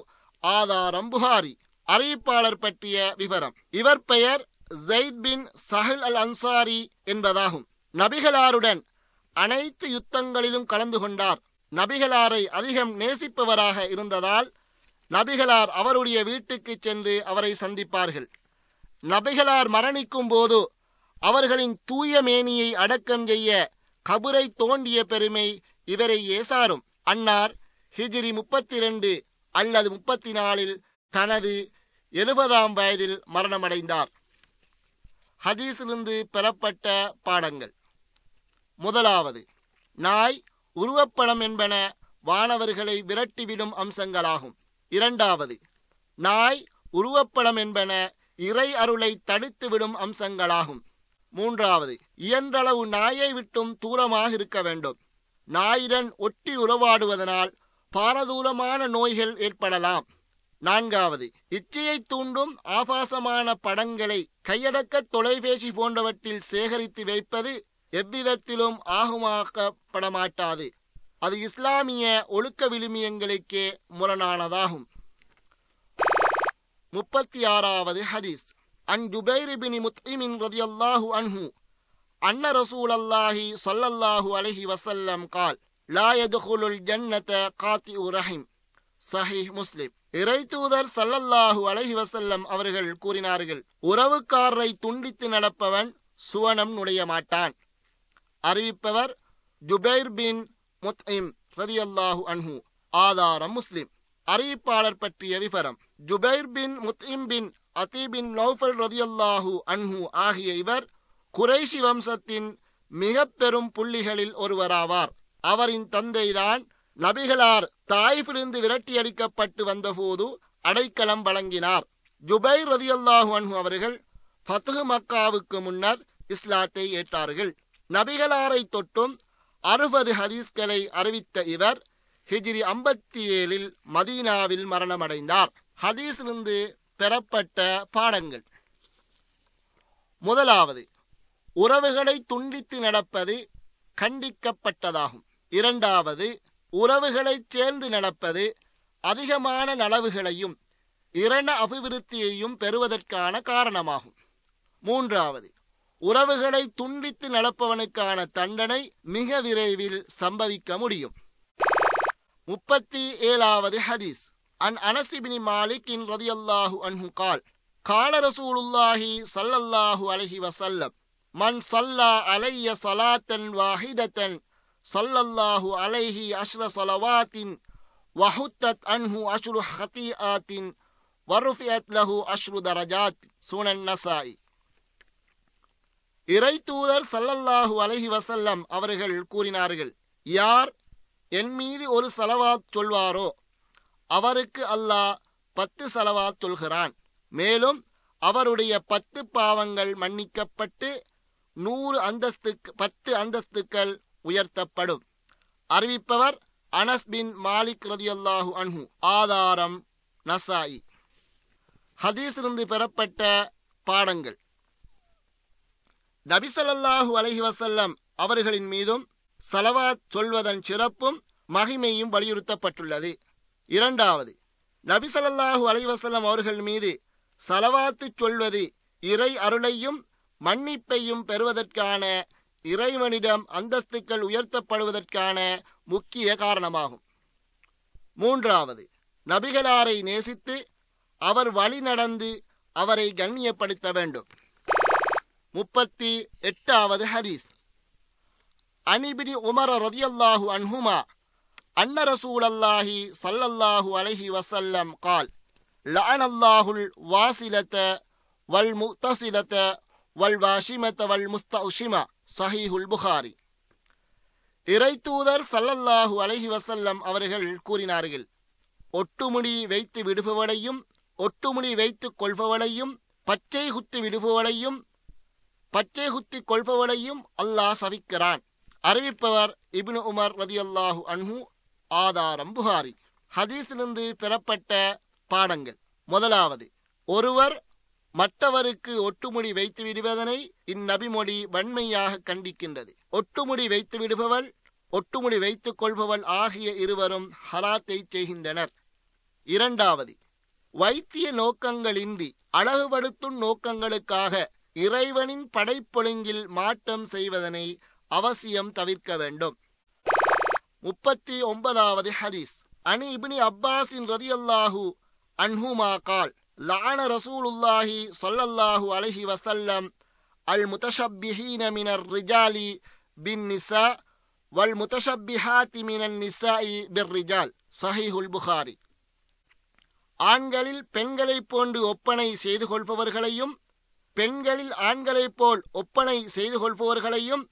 ஆதாரம் புகாரி. அறிவிப்பாளர் பற்றிய விவரம். இவர் பெயர் ஜெயித் பின் சஹல் அல் அன்சாரி என்பதாகும். நபிகளாருடன் அனைத்து யுத்தங்களிலும் கலந்து கொண்டார். நபிகளாரை அதிகம் நேசிப்பவராக இருந்ததால் நபிகளார் அவருடைய வீட்டுக்கு சென்று அவரை சந்திப்பார்கள். நபிகளார் மரணிக்கும் போது அவர்களின் தூய மேனியை அடக்கம் செய்ய கபரை தோண்டிய பெருமை இவரையே சாரும். அன்னார் ஹிஜ்ரி 32 அல்லது 34 தனது 70வது வயதில் மரணமடைந்தார். ஹதீஸிலிருந்து பெறப்பட்ட பாடங்கள். முதலாவது, நாய் உருவப்படம் என்பன வானவர்களை விரட்டிவிடும் அம்சங்களாகும். இரண்டாவது, நாய் உருவப்படம் என்பன இறை அருளை தடுத்துவிடும் அம்சங்களாகும். மூன்றாவது, இயன்றளவு நாயை விட்டும் தூரமாக இருக்க வேண்டும். நாயுடன் ஒட்டி உறவாடுவதனால் பாரதூரமான நோய்கள் ஏற்படலாம். நான்காவது, இச்சையை தூண்டும் ஆபாசமான படங்களை கையடக்க தொலைபேசி போன்றவற்றில் சேகரித்து வைப்பது எவ்விதத்திலும் ஆகுமாக்கப்படமாட்டாது. அது இஸ்லாமிய ஒழுக்க விழுமியங்களுக்கே முரணானதாகும். 36வது ஹதீஸ். அன் ஜுபைர் இப்னு முத்இம் ரலியல்லாஹு அன்ஹு அன்ன ரசூலல்லாஹி ஸல்லல்லாஹு அலைஹி வஸல்லம் கால் லா யத்ஹுலுல் ஜன்னத காதிஉ ரஹிம். ஸஹீஹ் முஸ்லிம். இறை தூதர் ஸல்லல்லாஹு அலைஹி வஸல்லம் அவர்கள் கூறினார்கள், உறவுக்காரரை துண்டித்து நடப்பவன் சுவனம் நுழைய மாட்டான். அறிவிப்பவர் ஜுபைர் பின் முத்இம் ரலியல்லாஹு அன்ஹு. ஆதாரம் முஸ்லிம். அறிவிப்பாளர் பற்றிய விவரம். ஜுபைர் பின் முத்இம் பின் அத்தீபின் நௌஃபல் ரலியல்லாஹு அன்ஹு ஆகிய இவர் குறைஷி வம்சத்தின் மிக பெரும் புள்ளிகளில் ஒருவராவார். அவரின் தந்தைதான் நபிகளார் தாயிஃபிலிருந்து விரட்டியடிக்கப்பட்டு வந்தபோது அடைக்கலம் வழங்கினார். ஜுபைர் ரலியல்லாஹு அன்ஹு அவர்கள் ஃபத்ஹ் மக்காவுக்கு முன்னர் இஸ்லாத்தை ஏற்றார்கள். நபிகளாரை தொட்டும் 60 ஹதீஸ்களை அறிவித்த இவர் ஹிஜ்ரி 57 மதீனாவில் மரணமடைந்தார். ஹதீஸிலிருந்து பெறப்பட்ட பாடங்கள். முதலாவது, உறவுகளை துண்டித்து நடப்பது கண்டிக்கப்பட்டதாகும். இரண்டாவது, உறவுகளை சேர்ந்து நடப்பது அதிகமான நலவுகளையும் இரண அபிவிருத்தியையும் பெறுவதற்கான காரணமாகும். மூன்றாவது, உறவுகளை துண்டித்து நடப்பவனுக்கான தண்டனை மிக விரைவில் சம்பவிக்க முடியும். 37வது ஹதீஸ். அன் அனஸ் இப்னு மாலிக் ரலியல்லாஹு அன்ஹு கால் கால ரசூலுல்லாஹி ஸல்லல்லாஹு அலைஹி வஸல்லம் மன் ஸல்லா அலைய ஸலாத்தன் வாஹிதத்தன் ஸல்லல்லாஹு அலைஹி அஷ்ர ஸலவாத்தின் வஹுத்தத் அன்ஹு அஷ்ரு ஹதீஆத்தின் வ ருஃபிஅத் லஹு அஷ்ரு தரஜாத். சுனன் நஸாயி. இறை தூதர் ஸல்லல்லாஹு அலைஹி வஸல்லம் அவர்கள் கூறினார்கள், யார் என் மீது ஒரு ஸலவாத் சொல்வாரோ அவருக்கு அல்லாஹ் 10 ஸலவாத் சொல்கிறான். மேலும் அவருடைய 10 பாவங்கள் மன்னிக்கப்பட்டு 10 அந்தஸ்துக்கள் உயர்த்தப்படும். அறிவிப்பவர் அனஸ் பின் மாலிக் ரதியல்லாஹு அன்ஹு. ஆதாரம் நசாயி. ஹதீஸிலிருந்து பெறப்பட்ட பாடங்கள்: நபி ஸல்லல்லாஹு அலைஹி வஸல்லம் அவர்களின் மீதும் ஸலவாத் சொல்வதன் சிறப்பும் மகிமையும் வலியுறுத்தப்பட்டுள்ளது. இரண்டாவது, நபி ஸல்லல்லாஹு அலைஹி வஸல்லம் அவர்கள் மீது ஸலவாத்து சொல்வது இறை அருளையும் மன்னிப்பையும் பெறுவதற்கான, இறைவனிடம் அந்தஸ்துக்கள் உயர்த்தப்படுவதற்கான முக்கிய காரணமாகும். மூன்றாவது, நபிகளாரை நேசித்து அவர் வழி நடந்து அவரை கண்ணியப்படுத்த வேண்டும். 38வது ஹதீஸ். அனிபினி உமர் ரதியல்லாஹு அன்ஹுமா அன்ன ரசூலல்லாஹி ஸல்லல்லாஹு அலைஹி வஸல்லம் قال லஅனல்லாஹுல் வாஸிலத வல் முக்தஸிலத வல் வாஷிமத வல் முஸ்தௌஷிமா. ஸஹீஹுல் புகாரி. இறை தூதர் ஸல்லல்லாஹு அலைஹி வஸல்லம் அவர்கள் கூறினார்கள், ஒட்டுமுடி வைத்து விடுபவளையும் ஒட்டுமுடி வைத்துக் கொள்பவளையும் பச்சை குத்து விடுபவளையும் பச்சை குத்தி கொள்பவளையும் அல்லாஹ் சபிக்கிறான். அறிவிப்பவர் இப்னு உமர் ரதியல்லாஹு அன்ஹு. ஆதாரம் புகாரி. ஹதீஸிலிருந்து பெறப்பட்ட பாடங்கள்: முதலாவது, ஒருவர் மற்றவருக்கு ஒட்டுமுடி வைத்து விடுவதனை இந்நபிமொழி வன்மையாக கண்டிக்கின்றது. ஒட்டுமுடி வைத்து விடுபவள் ஒட்டுமுடி வைத்துக் கொள்பவள் ஆகிய இருவரும் ஹலாத்தை செய்கின்றனர். இரண்டாவது, வைத்திய நோக்கங்களின்றி அழகுபடுத்தும் நோக்கங்களுக்காக இறைவனின் படைப்பொழுங்கில் மாற்றம் செய்வதனை அவசியம் தவிர்க்க வேண்டும். 39வது ஹதீஸ். அனி இப்னி அப்பாஸின் ரதியல்லாஹு அன்ஹுமா கால் லஅன ரசூலுல்லாஹி ஸல்லல்லாஹு அலைஹி வஸல்லம் அல் முதஷப்பிஹீன மினர் ரிஜாலி பின் நிஸா வல் முதஷப்பிஹாத்தி மினன் நிஸாஇ பிர் ரிஜால். ஸஹீஹுல் புகாரி. ஆண்களில் பெண்களைப் போன்று ஒப்பனை செய்து கொள்பவர்களையும் பெண்களில் ஆண்களைப் போல் ஒப்பனை செய்து கொள்பவர்களையும்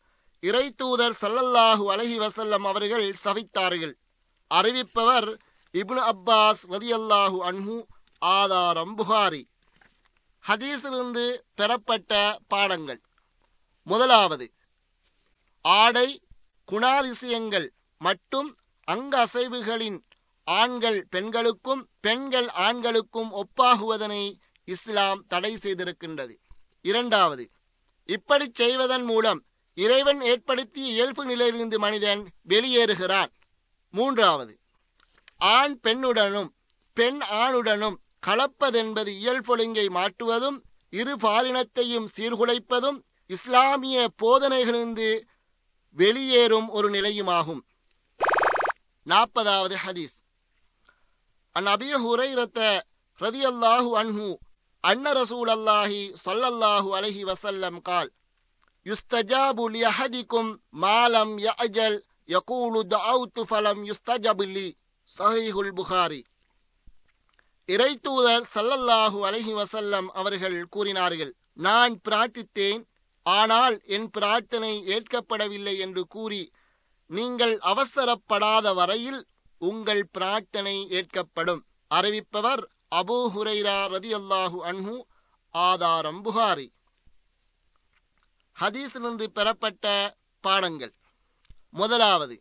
இறை தூதர் ஸல்லல்லாஹு அலைஹி வஸல்லம் அவர்கள் சபித்தார்கள். அறிவிப்பவர் இப்னு அப்பாஸ் ரதியல்லாஹு அன்ஹு. ஆதாரம் புகாரி. ஹதீஸிலிருந்து பெறப்பட்ட பாடங்கள்: முதலாவது, ஆடை, குணாதிசயங்கள் மற்றும் அங்க அசைவுகளின் ஆண்கள் பெண்களுக்கும் பெண்கள் ஆண்களுக்கும் ஒப்பாகுவதனை இஸ்லாம் தடை செய்திருக்கின்றது. இரண்டாவது, இப்படி செய்வதன் மூலம் இறைவன் ஏற்படுத்திய இயல்பு நிலையிலிருந்து மனிதன் வெளியேறுகிறான். மூன்றாவது, ஆண் பெண்ணுடனும் பெண் ஆணுடனும் கலப்பதென்பது இயல்பொழுங்கை மாற்றுவதும் இரு பாலினத்தையும் சீர்குலைப்பதும் இஸ்லாமிய போதனைகளிலிருந்து வெளியேறும் ஒரு நிலையுமாகும். 40வது ஹதீஸ். அபீ ஹுரைரத ரதியல்லாஹு அன்ஹு அன்ன ரசூலல்லாஹி ஸல்லல்லாஹு அலைஹி வஸல்லம் قال يستجاب لأحدكم ما لم يعجل يقول دعوت فلم يستجب لي. صحيح البخاري. இறை தூதர் ஸல்லல்லாஹு அலைஹி வஸல்லம் அவர்கள் கூறினார்கள், நான் பிரார்த்தித்தேன், ஆனால் என் பிரார்த்தனை ஏற்கப்படவில்லை என்று கூறி, நீங்கள் அவசரப்படாத வரையில் உங்கள் பிரார்த்தனை ஏற்கப்படும். அறிவிப்பவர் அபூ ஹுரைரா ரதியல்லாஹு அன்ஹு. ஆதாரம் புகாரி. ஹதீஸிலிருந்து பெறப்பட்ட பாடங்கள்: முதலாவது,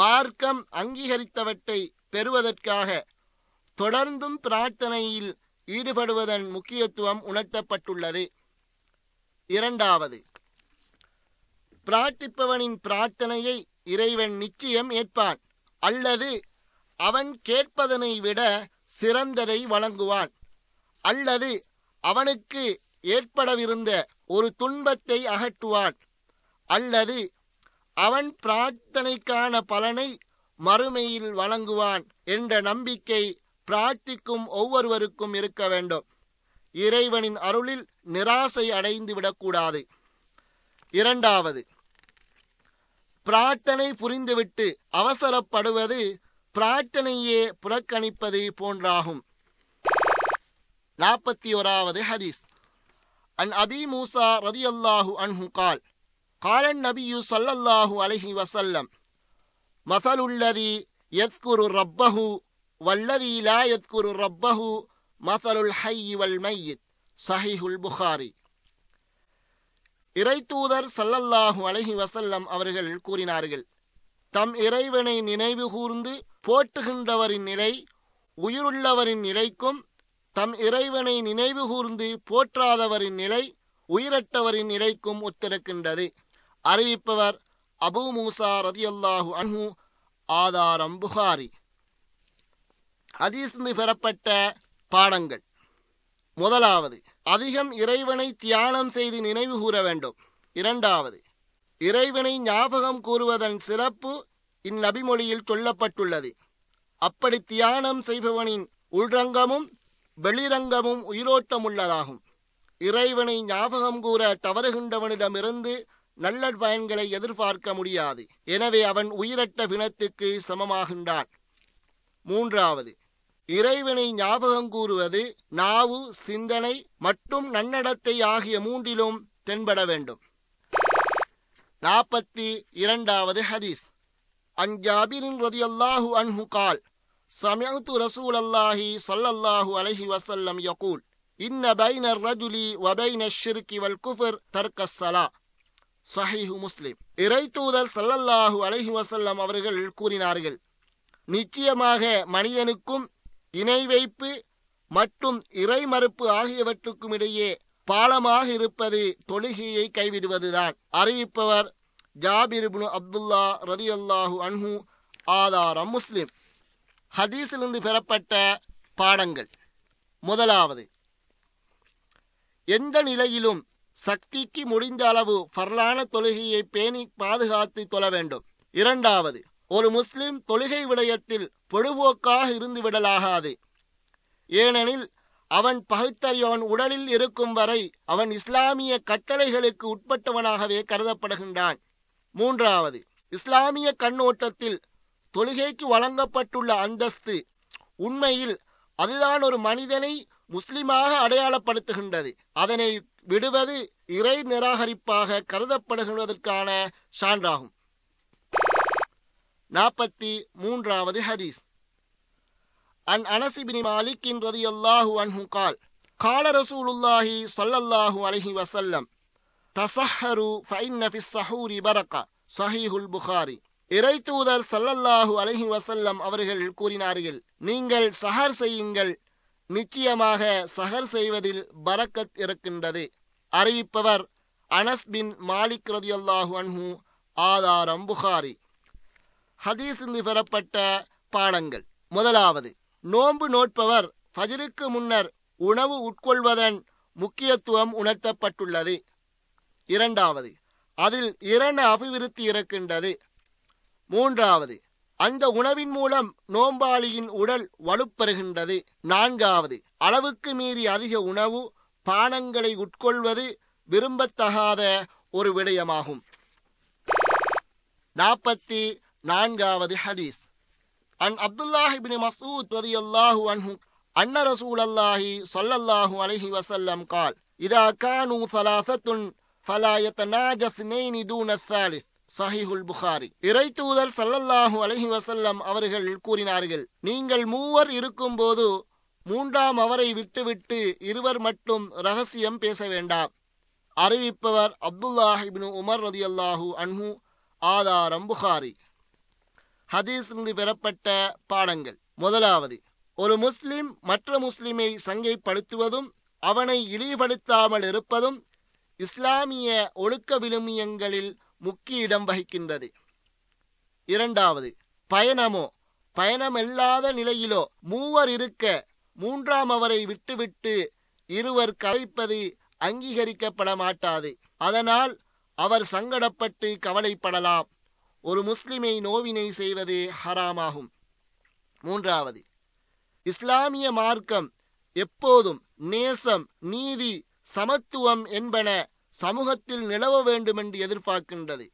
மார்க்கம் அங்கீகரித்தவற்றை பெறுவதற்காக தொடர்ந்தும் பிரார்த்தனையில் ஈடுபடுவதன் முக்கியத்துவம் உணர்த்தப்பட்டுள்ளது. இரண்டாவது, பிரார்த்திப்பவனின் பிரார்த்தனையை இறைவன் நிச்சயம் ஏற்பான், அல்லது அவன் கேட்பதனை விட சிறந்ததை வழங்குவான், அல்லது அவனுக்கு ஏற்படவிருந்த ஒரு துன்பத்தை அகற்றுவான், அல்லது அவன் பிரார்த்தனைக்கான பலனை மறுமையில் வழங்குவான் என்ற நம்பிக்கை பிரார்த்திக்கும் ஒவ்வொருவருக்கும் இருக்க வேண்டும். இறைவனின் அருளில் நிராசை அடைந்து விடக்கூடாது. இரண்டாவது, பிரார்த்தனை புரிந்துவிட்டு அவசரப்படுவது பிரார்த்தனையே புறக்கணிப்பது போன்றாகும். 41வது ஹதீஸ். عن أبي موسى رضي الله عنه قال قال النبي صلى الله عليه وسلم مثل الذي يذكر ربه والذي لا يذكر ربه مثل الحي والميت صحيح البخاري. இறைத்தூதர் ஸல்லல்லாஹு அலைஹி வஸல்லம் அவர்கள் கூறினார்கள், தம் இறைவனை நினைவு கூர்ந்து போற்றுகின்றவரின் நிலை உயிருள்ளவரின் நிலைக்கும் தம் இறைவனை நினைவு கூர்ந்து போற்றாதவரின் நிலை உயிரற்றவரின் நிலைக்கும் ஒத்திருக்கின்றது. அறிவிப்பவர் அபூ மூசா ரதியல்லாஹு அன்ஹு. ஆதாரம் புகாரி. ஹதீஸிலிருந்து பெறப்பட்ட பாடங்கள். முதலாவது, அதிகம் இறைவனை தியானம் செய்து நினைவு கூற வேண்டும். இரண்டாவது, இறைவனை ஞாபகம் கூறுவதன் சிறப்பு இந்நபிமொழியில் சொல்லப்பட்டுள்ளது. அப்படி தியானம் செய்பவனின் உள்ரங்கமும் வெளிரங்கமும் உயிரோட்டம் உள்ளதாகும். இறைவனை ஞாபகம் கூற தவறுகின்றவனிடமிருந்து நல்ல பயன்களை எதிர்பார்க்க முடியாது. எனவே அவன் உயிரற்ற பிணத்துக்கு சமமாகின்றான். மூன்றாவது, இறைவனை ஞாபகம் கூறுவது நாவு, சிந்தனை மற்றும் நன்னடத்தை ஆகிய மூன்றிலும் தென்பட வேண்டும். 42வது ஹதீஸ். அன் ஜாபிரின் ரலியல்லாஹு அன்ஹு கால் சமிஅது ரசூலல்லாஹி ஸல்லல்லாஹு அலைஹி வஸல்லம் யகூல் இன்ன பைன الرجுலி வபைன الشிர்கி வல்குஃப்ர் தர்க الصலா ஸஹீஹ் முஸ்லிம். இறைத்தூதர் ஸல்லல்லாஹு அலைஹி வஸல்லம் அவர்கள் கூறினார்கள், நிச்சயமாக மனிதனுக்கும் இணை வைப்பு மற்றும் இறை மறுப்பு ஆகியவற்றுக்கும் இடையே பாலமாக இருப்பது தொழுகையை கைவிடுவதுதான். அறிவிப்பவர் ஜாபிர் இப்னு அப்துல்லா ரலியல்லாஹு அன்ஹு. ஆதாரம் முஸ்லிம். ஹதீஸிலிருந்து பெறப்பட்ட பாடங்கள். முதலாவது, எந்த நிலையிலும் சக்திக்கு முடிந்த அளவு ஃபர்லான தொழுகையை பேணி பாதுகாத்து தொழ வேண்டும். இரண்டாவது, ஒரு முஸ்லிம் தொழுகை விடயத்தில் பொழுபோக்காக இருந்துவிடலாகாது. ஏனெனில் அவன் பகுத்தறியவன் உடலில் இருக்கும் வரை அவன் இஸ்லாமிய கட்டளைகளுக்கு உட்பட்டவனாகவே கருதப்படுகின்றான். மூன்றாவது, இஸ்லாமிய கண்ணோட்டத்தில் தொழுகைக்கு வழங்கப்பட்டுள்ள அந்தஸ்து உண்மையில் அதுதான் ஒரு மனிதனை முஸ்லிமாக அடையாளப்படுத்துகின்றது. அதனை விடுவது இறை நிராகரிப்பாக கருதப்படுகின்றதற்கான சான்றாகும். 43வது ஹதீஸ். அன் அனஸ் இப்னு மாலிக் ரலியல்லாஹு அன்ஹு قال قال رسول الله صلى الله عليه وسلم تسحروا فإن في السحور بركة صحيح البخاري. இறைத்தூதர் ஸல்லல்லாஹு அலைஹி வஸல்லம் அவர்கள் கூறினார்கள், நீங்கள் சஹர் செய்யுங்கள், நிச்சயமாக சஹர் செய்வதில் பரக்கத் இருக்கின்றது. அறிவிப்பவர் அனஸ் பின் மாலிக் ரலியல்லாஹு அன்ஹு. ஆதாரம் புகாரி. ஹதீஸிலிருந்து பெறப்பட்ட பாடங்கள். முதலாவது, நோன்பு நோட்பவர் ஃபஜ்ருக்கு முன்னர் உணவு உட்கொள்வதன் முக்கியத்துவம் உணர்த்தப்பட்டுள்ளது. இரண்டாவது, அதில் இரண அபிவிருத்தி இருக்கின்றது. மூன்றாவது, அந்த உணவின் மூலம் நோம்பாளியின் உடல் வலுப்பெறுகின்றது. நான்காவது, அளவுக்கு மீறி அதிக உணவு பானங்களை உட்கொள்வது விரும்பத்தகாத ஒரு விடயமாகும். 44வது ஹதீஸ். அன் அப்துல்லாஹ் இப்னு மஸ்ஊத் ரலியல்லாஹு அன்ஹு அன்ன ரசூலல்லாஹி ஸல்லல்லாஹு அலைஹி வஸல்லம் قال اذا كانوا ثلاثه فلا يتناجى اثنين دون الثالث صحيح البخاري. இறைத்தூதர் ஸல்லல்லாஹு அலைஹி வஸல்லம் அவர்கள் கூறினார்கள், நீங்கள் மூவர் இருக்கும்போது மூன்றாம் அவரை விட்டுவிட்டு இருவர் மட்டும் ரகசியம் பேச வேண்டாம். அறிவிப்பவர் அப்துல்லாஹ் இப்னு உமர் ரலியல்லாஹு அன்ஹு. ஆதாரம் புகாரி. ஹதீஸிலிருந்து பெறப்பட்ட பாடங்கள். முதலாவது, ஒரு முஸ்லிம் மற்ற முஸ்லிமை சங்கைப்படுத்துவதும் அவனை இழிவுபடுத்தாமல் இருப்பதும் இஸ்லாமிய ஒழுக்க விழுமியங்களில் முக்கிய இடம் வகிக்கின்றது. இரண்டாவது, பயணமோ பயணமில்லாத நிலையிலோ மூவர் இருக்க மூன்றாம் அவரை விட்டுவிட்டு இருவர் கலைப்பது அங்கீகரிக்கப்பட மாட்டாது. அதனால் அவர் சங்கடப்பட்டு கவலைப்படலாம். ஒரு முஸ்லிமை நோவினை செய்வது ஹராமாகும். மூன்றாவது, இஸ்லாமிய மார்க்கம் எப்போதும் நேசம், நீதி, சமத்துவம் என்பன சமூகத்தில் நிலவ வேண்டும் என்று எதிர்பார்க்கின்றது.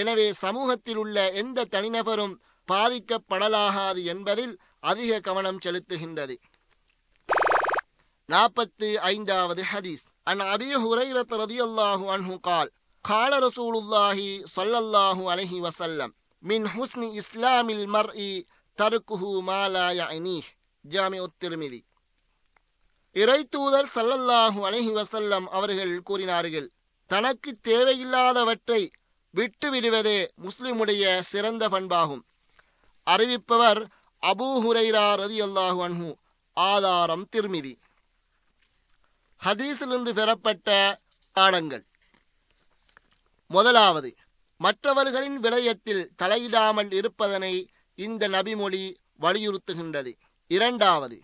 எனவே சமூகத்தில் உள்ள எந்த தனிநபரும் பாதிக்கப்படலாகாது என்பதில் அதிக கவனம் செலுத்துகின்றது. 45வது ஹதீஸ். عن أبي هريرة رضي الله عنه قال قال رسول الله صلى الله عليه وسلم من حسن إسلام المرء تركه ما لا يعنيه ஜாமி உத்திர்மிதி. இறை தூதர் ஸல்லல்லாஹு அலைஹி வஸல்லம் அவர்கள் கூறினார்கள், தனக்கு தேவையில்லாதவற்றை விட்டுவிடுவதே முஸ்லிமுடைய சிறந்த பண்பாகும். அறிவிப்பவர் அபூ ஹுரைரா ரலியல்லாஹு அன்ஹு. ஆதாரம் திர்மிதி. ஹதீஸிலிருந்து பெறப்பட்ட பாடங்கள். முதலாவது, மற்றவர்களின் விடயத்தில் தலையிடாமல் இருப்பதனை இந்த நபிமொழி வலியுறுத்துகின்றது. இரண்டாவது,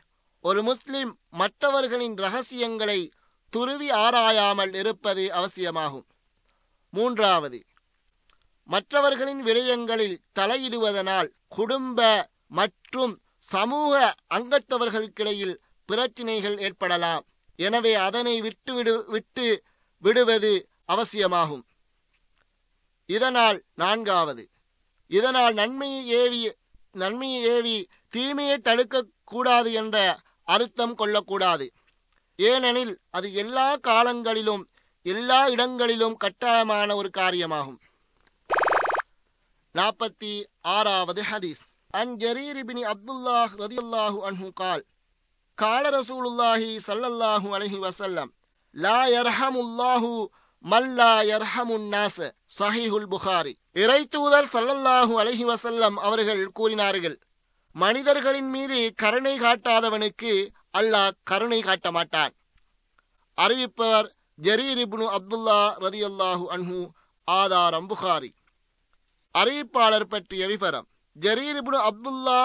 ஒரு முஸ்லிம் மற்றவர்களின் இரகசியங்களை துருவி ஆராயாமல் இருப்பது அவசியமாகும். மூன்றாவது, மற்றவர்களின் விடயங்களில் தலையிடுவதனால் குடும்ப மற்றும் சமூக அங்கத்தவர்களுக்கிடையில் பிரச்சினைகள் ஏற்படலாம். எனவே அதனை விட்டு விடுவது அவசியமாகும். இதனால் நான்காவது, இதனால் நன்மையை ஏவி தீமையை தடுக்க கூடாது என்ற அர்த்தம் கொள்ளக்கூடாது. ஏனெனில் அது எல்லா காலங்களிலும் எல்லா இடங்களிலும் கட்டாயமான ஒரு காரியமாகும். 46வது ஹதீஸ். அன் ஜரீர் இப்னு அப்துல்லாஹ் ரலியல்லாஹு அன்ஹு கால் கால ரசூலுல்லாஹி ஸல்லல்லாஹு அலைஹி வஸல்லம் லா யர்ஹமுல்லாஹு மல்லா யர்ஹமுன் நாஸ். ஸஹீஹுல் புகாரி. இறை தூதர் ஸல்லல்லாஹு அலைஹி வஸல்லம் அவர்கள் கூறினார்கள், மனிதர்களின் மீது கருணை காட்டாதவனுக்கு அல்லாஹ் கருணை காட்ட மாட்டான். அறிவிப்பவர் ஜரீர் இப்னு அப்துல்லா ரலியல்லாஹு அன்ஹு. ஆதாரம் புகாரி. அறிவிப்பாளர் பற்றிய விவரம். ஜரீர் இப்னு அப்துல்லா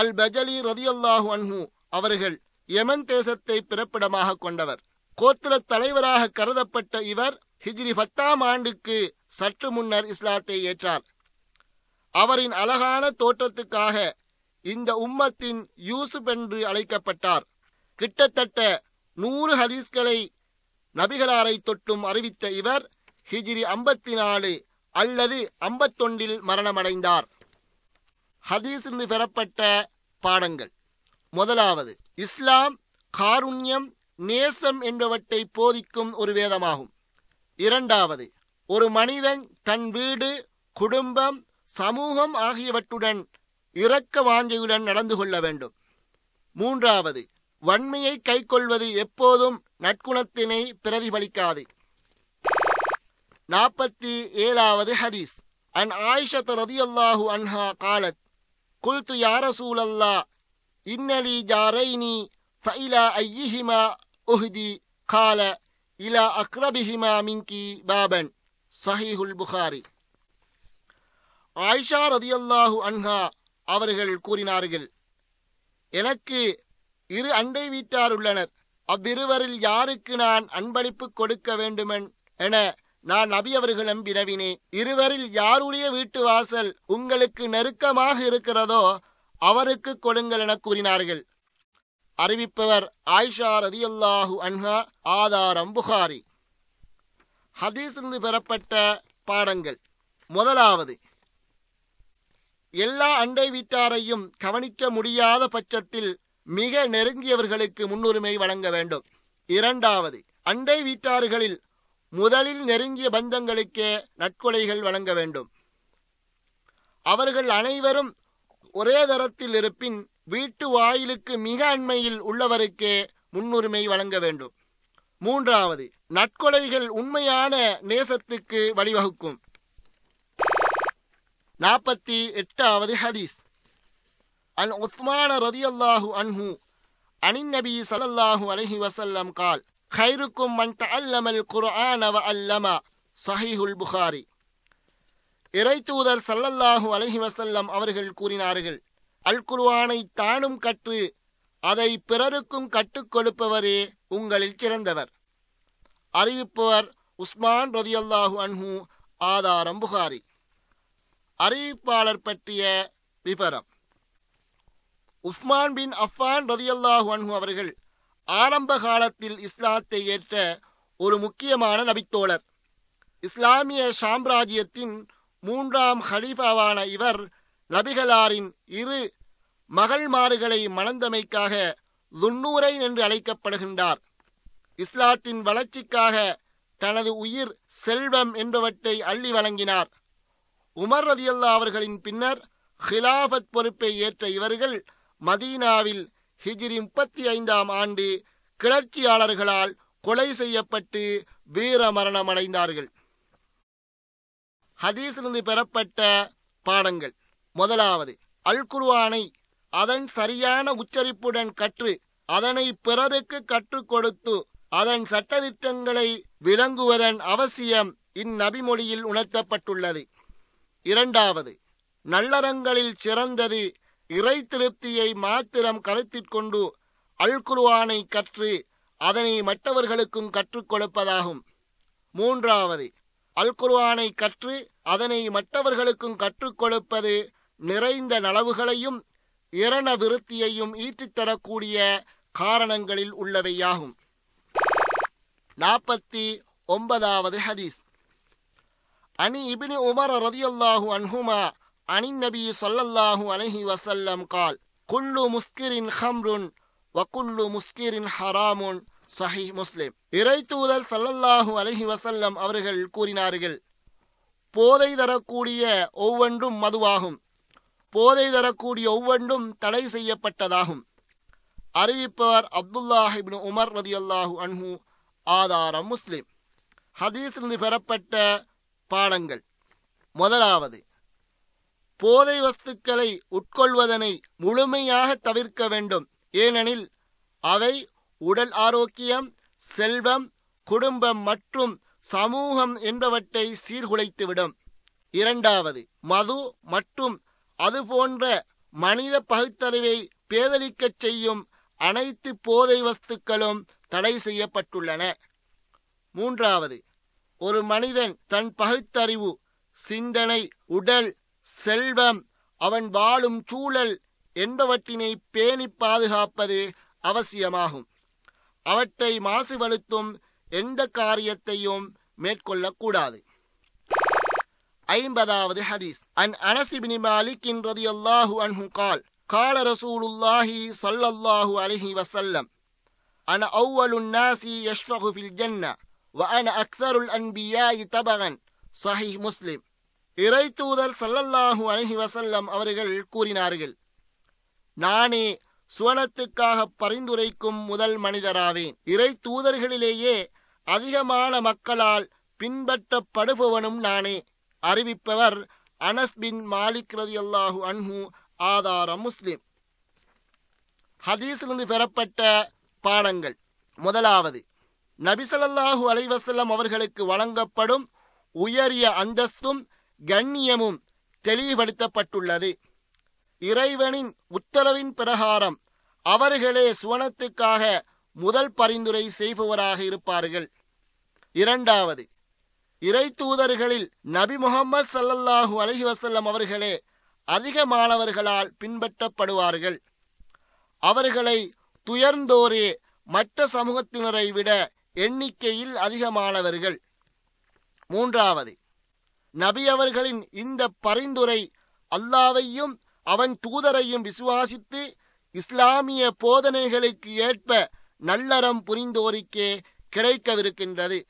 அல் பஜலி ரலியல்லாஹு அன்ஹு அவர்கள் யமன் தேசத்தை பிறப்பிடமாக கொண்டவர். கோத்திரத் தலைவராக கருதப்பட்ட இவர் ஹிஜ்ரி 10ஆம் ஆண்டுக்கு சற்று முன்னர் இஸ்லாத்தை ஏற்றார். அவரின் அழகான தோற்றத்துக்காக இந்த உம்மத்தின் யூசுப் என்று அழைக்கப்பட்டார். கிட்டத்தட்ட 100 ஹதீஸ்களை நபிகளாரை தொட்டும் அறிவித்த இவர் ஹிஜ்ரி 54 அல்லது 51 மரணமடைந்தார். ஹதீஸிலிருந்து பெறப்பட்ட பாடங்கள். முதலாவது, இஸ்லாம் காருண்யம், நேசம் என்பவற்றை போதிக்கும் ஒரு வேதமாகும். இரண்டாவது, ஒரு மனிதன் தன் வீடு, குடும்பம், சமூகம் ஆகியவற்றுடன் இரக்க வாஞ்சையுடன் நடந்து கொள்ள வேண்டும். மூன்றாவது, வன்மையை கைக்கொள்வது எப்போதும் நற்குணத்தினை பிரதிபலிக்காது. 47வது ஹதீஸ். அன் ஆயிஷா ரலியல்லாஹு அன்ஹா காலத் குல்து யா ரசூலல்லாஹ் இன்னலி ஜாரைனி ஃபைலா ஐயிஹிமா உஹ்தி கால இலா அக்ரபிஹிமா மின்கி பாபன். ஸஹீஹுல் புகாரி. ஆயிஷா ரலியல்லாஹு அன்ஹா அவர்கள் கூறினார்கள், எனக்கு 2 அண்டை வீட்டார் உள்ளனர். அவ்விருவரில் யாருக்கு நான் அன்பளிப்பு கொடுக்க வேண்டுமென் என நான் நபி அவர்களிடம் வினவினேன். இருவரில் யாருடைய வீட்டு வாசல் உங்களுக்கு நெருக்கமாக இருக்கிறதோ அவருக்கு கொடுங்கள் என கூறினார்கள். அறிவிப்பவர் ஆயிஷா ரலியல்லாஹு அன்ஹா. ஆதாரம் புகாரி. ஹதீஸிலிருந்து பெறப்பட்ட பாடங்கள். முதலாவது, எல்லா அண்டை வீட்டாரையும் கவனிக்க முடியாத பட்சத்தில் மிக நெருங்கியவர்களுக்கு முன்னுரிமை வழங்க வேண்டும். இரண்டாவது, அண்டை வீட்டார்களில் முதலில் நெருங்கிய பந்தங்களுக்கே நற்கொடைகள் வழங்க வேண்டும். அவர்கள் அனைவரும் ஒரே தரத்தில் இருப்பின் வீட்டு வாயிலுக்கு மிக அண்மையில் உள்ளவருக்கே முன்னுரிமை வழங்க வேண்டும். மூன்றாவது, நற்கொடைகள் உண்மையான நேசத்துக்கு வழிவகுக்கும். 48வது ஹதீஸ். அன் உஸ்மான் ரலியல்லாஹு அன்ஹு அனின் நபி ஸல்லல்லாஹு அலைஹி வஸல்லம் கால் கைருக்கும் மன் தஅல்லமல் குர்ஆன வ அல்லமா. ஸஹீஹுல் புகாரி. இறை தூதர் ஸல்லல்லாஹு அலைஹி வஸல்லம் அவர்கள் கூறினார்கள், அல் குர்ஆனை தானும் கற்று அதை பிறருக்கும் கற்றுக் கொடுப்பவரே உங்களில் சிறந்தவர். அறிவிப்பவர் உஸ்மான் ரலியல்லாஹு அன்ஹு. ஆதாரம் புகாரி. அறிவிப்பாளர் பற்றிய விபரம். உஸ்மான் பின் அஃபான் ரலியல்லாஹு அன்ஹு அவர்கள் ஆரம்ப காலத்தில் இஸ்லாத்தை ஏற்ற ஒரு முக்கியமான நபித்தோழர். இஸ்லாமிய சாம்ராஜ்யத்தின் 3ஆம் ஹலீஃபாவான இவர் நபிகளாரின் 2 மகள்மார்களை மணந்தமைக்காக துன்னூரை என்று அழைக்கப்படுகின்றார். இஸ்லாத்தின் வளர்ச்சிக்காக தனது உயிர், செல்வம் என்பவற்றை அள்ளி வழங்கினார். உமர் ரலியல்லாஹு அவர்களின் பின்னர் ஹிலாஃபத் பொறுப்பை ஏற்ற இவர்கள் மதீனாவில் ஹிஜ்ரி 35 ஆண்டு கிளர்ச்சியாளர்களால் கொலை செய்யப்பட்டு வீரமரணம் அடைந்தார்கள். ஹதீஸிலிருந்து பெறப்பட்ட பாடங்கள். முதலாவது, அல் குர்ஆனை அதன் சரியான உச்சரிப்புடன் கற்று அதனை பிறருக்கு கற்றுக் கொடுத்து அதன் சட்டதிட்டங்களை விளங்குவதன் அவசியம் இந்நபிமொழியில் உணர்த்தப்பட்டுள்ளது. இரண்டாவது, நல்லறங்களில் சிறந்தது இறை திருப்தியை மாத்திரம் கருத்திற்கொண்டு அல் குர்ஆனை கற்று அதனை மற்றவர்களுக்கும் கற்றுக் கொடுப்பதாகும். மூன்றாவது, அல் குர்ஆனை கற்று அதனை மற்றவர்களுக்கும் கற்றுக் கொடுப்பது நிறைந்த நலவுகளையும் இரண விருத்தியையும் ஈற்றித்தரக்கூடிய காரணங்களில் உள்ளவையாகும். 49 ஹதீஸ். அனி இப்னு உமர் ரலியல்லாஹு அன்ஹுமா அனி நபி ஸல்லல்லாஹு அலைஹி வஸல்லம் قال குல்லு முஸ்கிரின் ஹம்ருன் வகுல்லு முஸ்கிரின் ஹராமுன். சஹீஹ் முஸ்லிம். இறை தூதர் ஸல்லல்லாஹு அலைஹி வஸல்லம் அவர்கள் கூறினார்கள், போதை தரக்கூடிய ஒவ்வொன்றும் மதுவாகும், போதை தரக்கூடிய ஒவ்வொன்றும் தடை செய்யப்பட்டதாகும். அறிவிப்பவர் அப்துல்லாஹ் இப்னு உமர் ரலியல்லாஹு அன்ஹு. ஆதாரம் முஸ்லிம். ஹதீஸிலிருந்து பெறப்பட்ட பாடங்கள். முதலாவது, போதை வஸ்துக்களை உட்கொள்வதனை முழுமையாக தவிர்க்க வேண்டும். ஏனெனில் அவை உடல் ஆரோக்கியம், செல்வம், குடும்பம் மற்றும் சமூகம் என்பவற்றை சீர்குலைத்துவிடும். இரண்டாவது, மது மற்றும் அது போன்ற மனித பகுத்தறிவை பேதலிக்கச் செய்யும் அனைத்து போதை வஸ்துக்களும் தடை செய்யப்பட்டுள்ளன. மூன்றாவது, ஒரு மனிதன் தன் பகுத்தறிவு, சிந்தனை, உடல், செல்வம், அவன் வாழும் சூழல் என்பவற்றினை பேணி பாதுகாப்பது அவசியமாகும். அவற்றை மாசுபடுத்தும் எந்த காரியத்தையும் மேற்கொள்ளக்கூடாது. 50 ஹதீஸ். அன் அனஸ் இப்னு மாலிக் ரலியல்லாஹு அன்ஹு قال قال رسول الله صلى الله عليه وسلم انا اول الناس يشفع في الجنه وانا اكثر الانبياء تبعا. صحيح مسلم. இறை தூதர் ஸல்லல்லாஹு அலைஹி வஸல்லம் அவர்கள் கூறினார்கள், நானே சுவனத்துக்காக பரிந்துரைக்கும் முதல் மனிதராவேன், இறை தூதர்களிலேயே அதிகமான மக்களால் பின்பற்றப்படுபவனும் நானே. அறிவிப்பவர் அனஸ் பின் மாலிக் ரலியல்லாஹு அன்ஹு. ஆதாரம் முஸ்லிம். ஹதீஸிலிருந்து பெறப்பட்ட பாடங்கள். முதலாவது, நபி ஸல்லல்லாஹு அலைஹி வஸல்லம் அவர்களுக்கு வழங்கப்படும் உயரிய அந்தஸ்தும் கண்ணியமும் தெளிவுபடுத்தப்பட்டுள்ளது. இறைவனின் உத்தரவின் பிரகாரம் அவர்களே சுவனத்துக்காக முதல் பரிந்துரை செய்பவராக இருப்பார்கள். இரண்டாவது, இறை தூதர்களில் நபி முஹம்மது ஸல்லல்லாஹு அலைஹி வஸல்லம் அவர்களே அதிகமானவர்களால் பின்பற்றப்படுவார்கள். அவர்களை துயர்ந்தோரே மற்ற சமூகத்தினரை விட எண்ணிக்கையில் அதிகமானவர்கள். மூன்றாவது, நபி அவர்களின் இந்த பரிந்துரை அல்லாஹ்வையும் அவன் தூதரையும் விசுவாசித்து இஸ்லாமிய போதனைகளுக்கு ஏற்ப நல்லறம் புரிந்தோருக்கே கிடைக்கவிருக்கின்றது.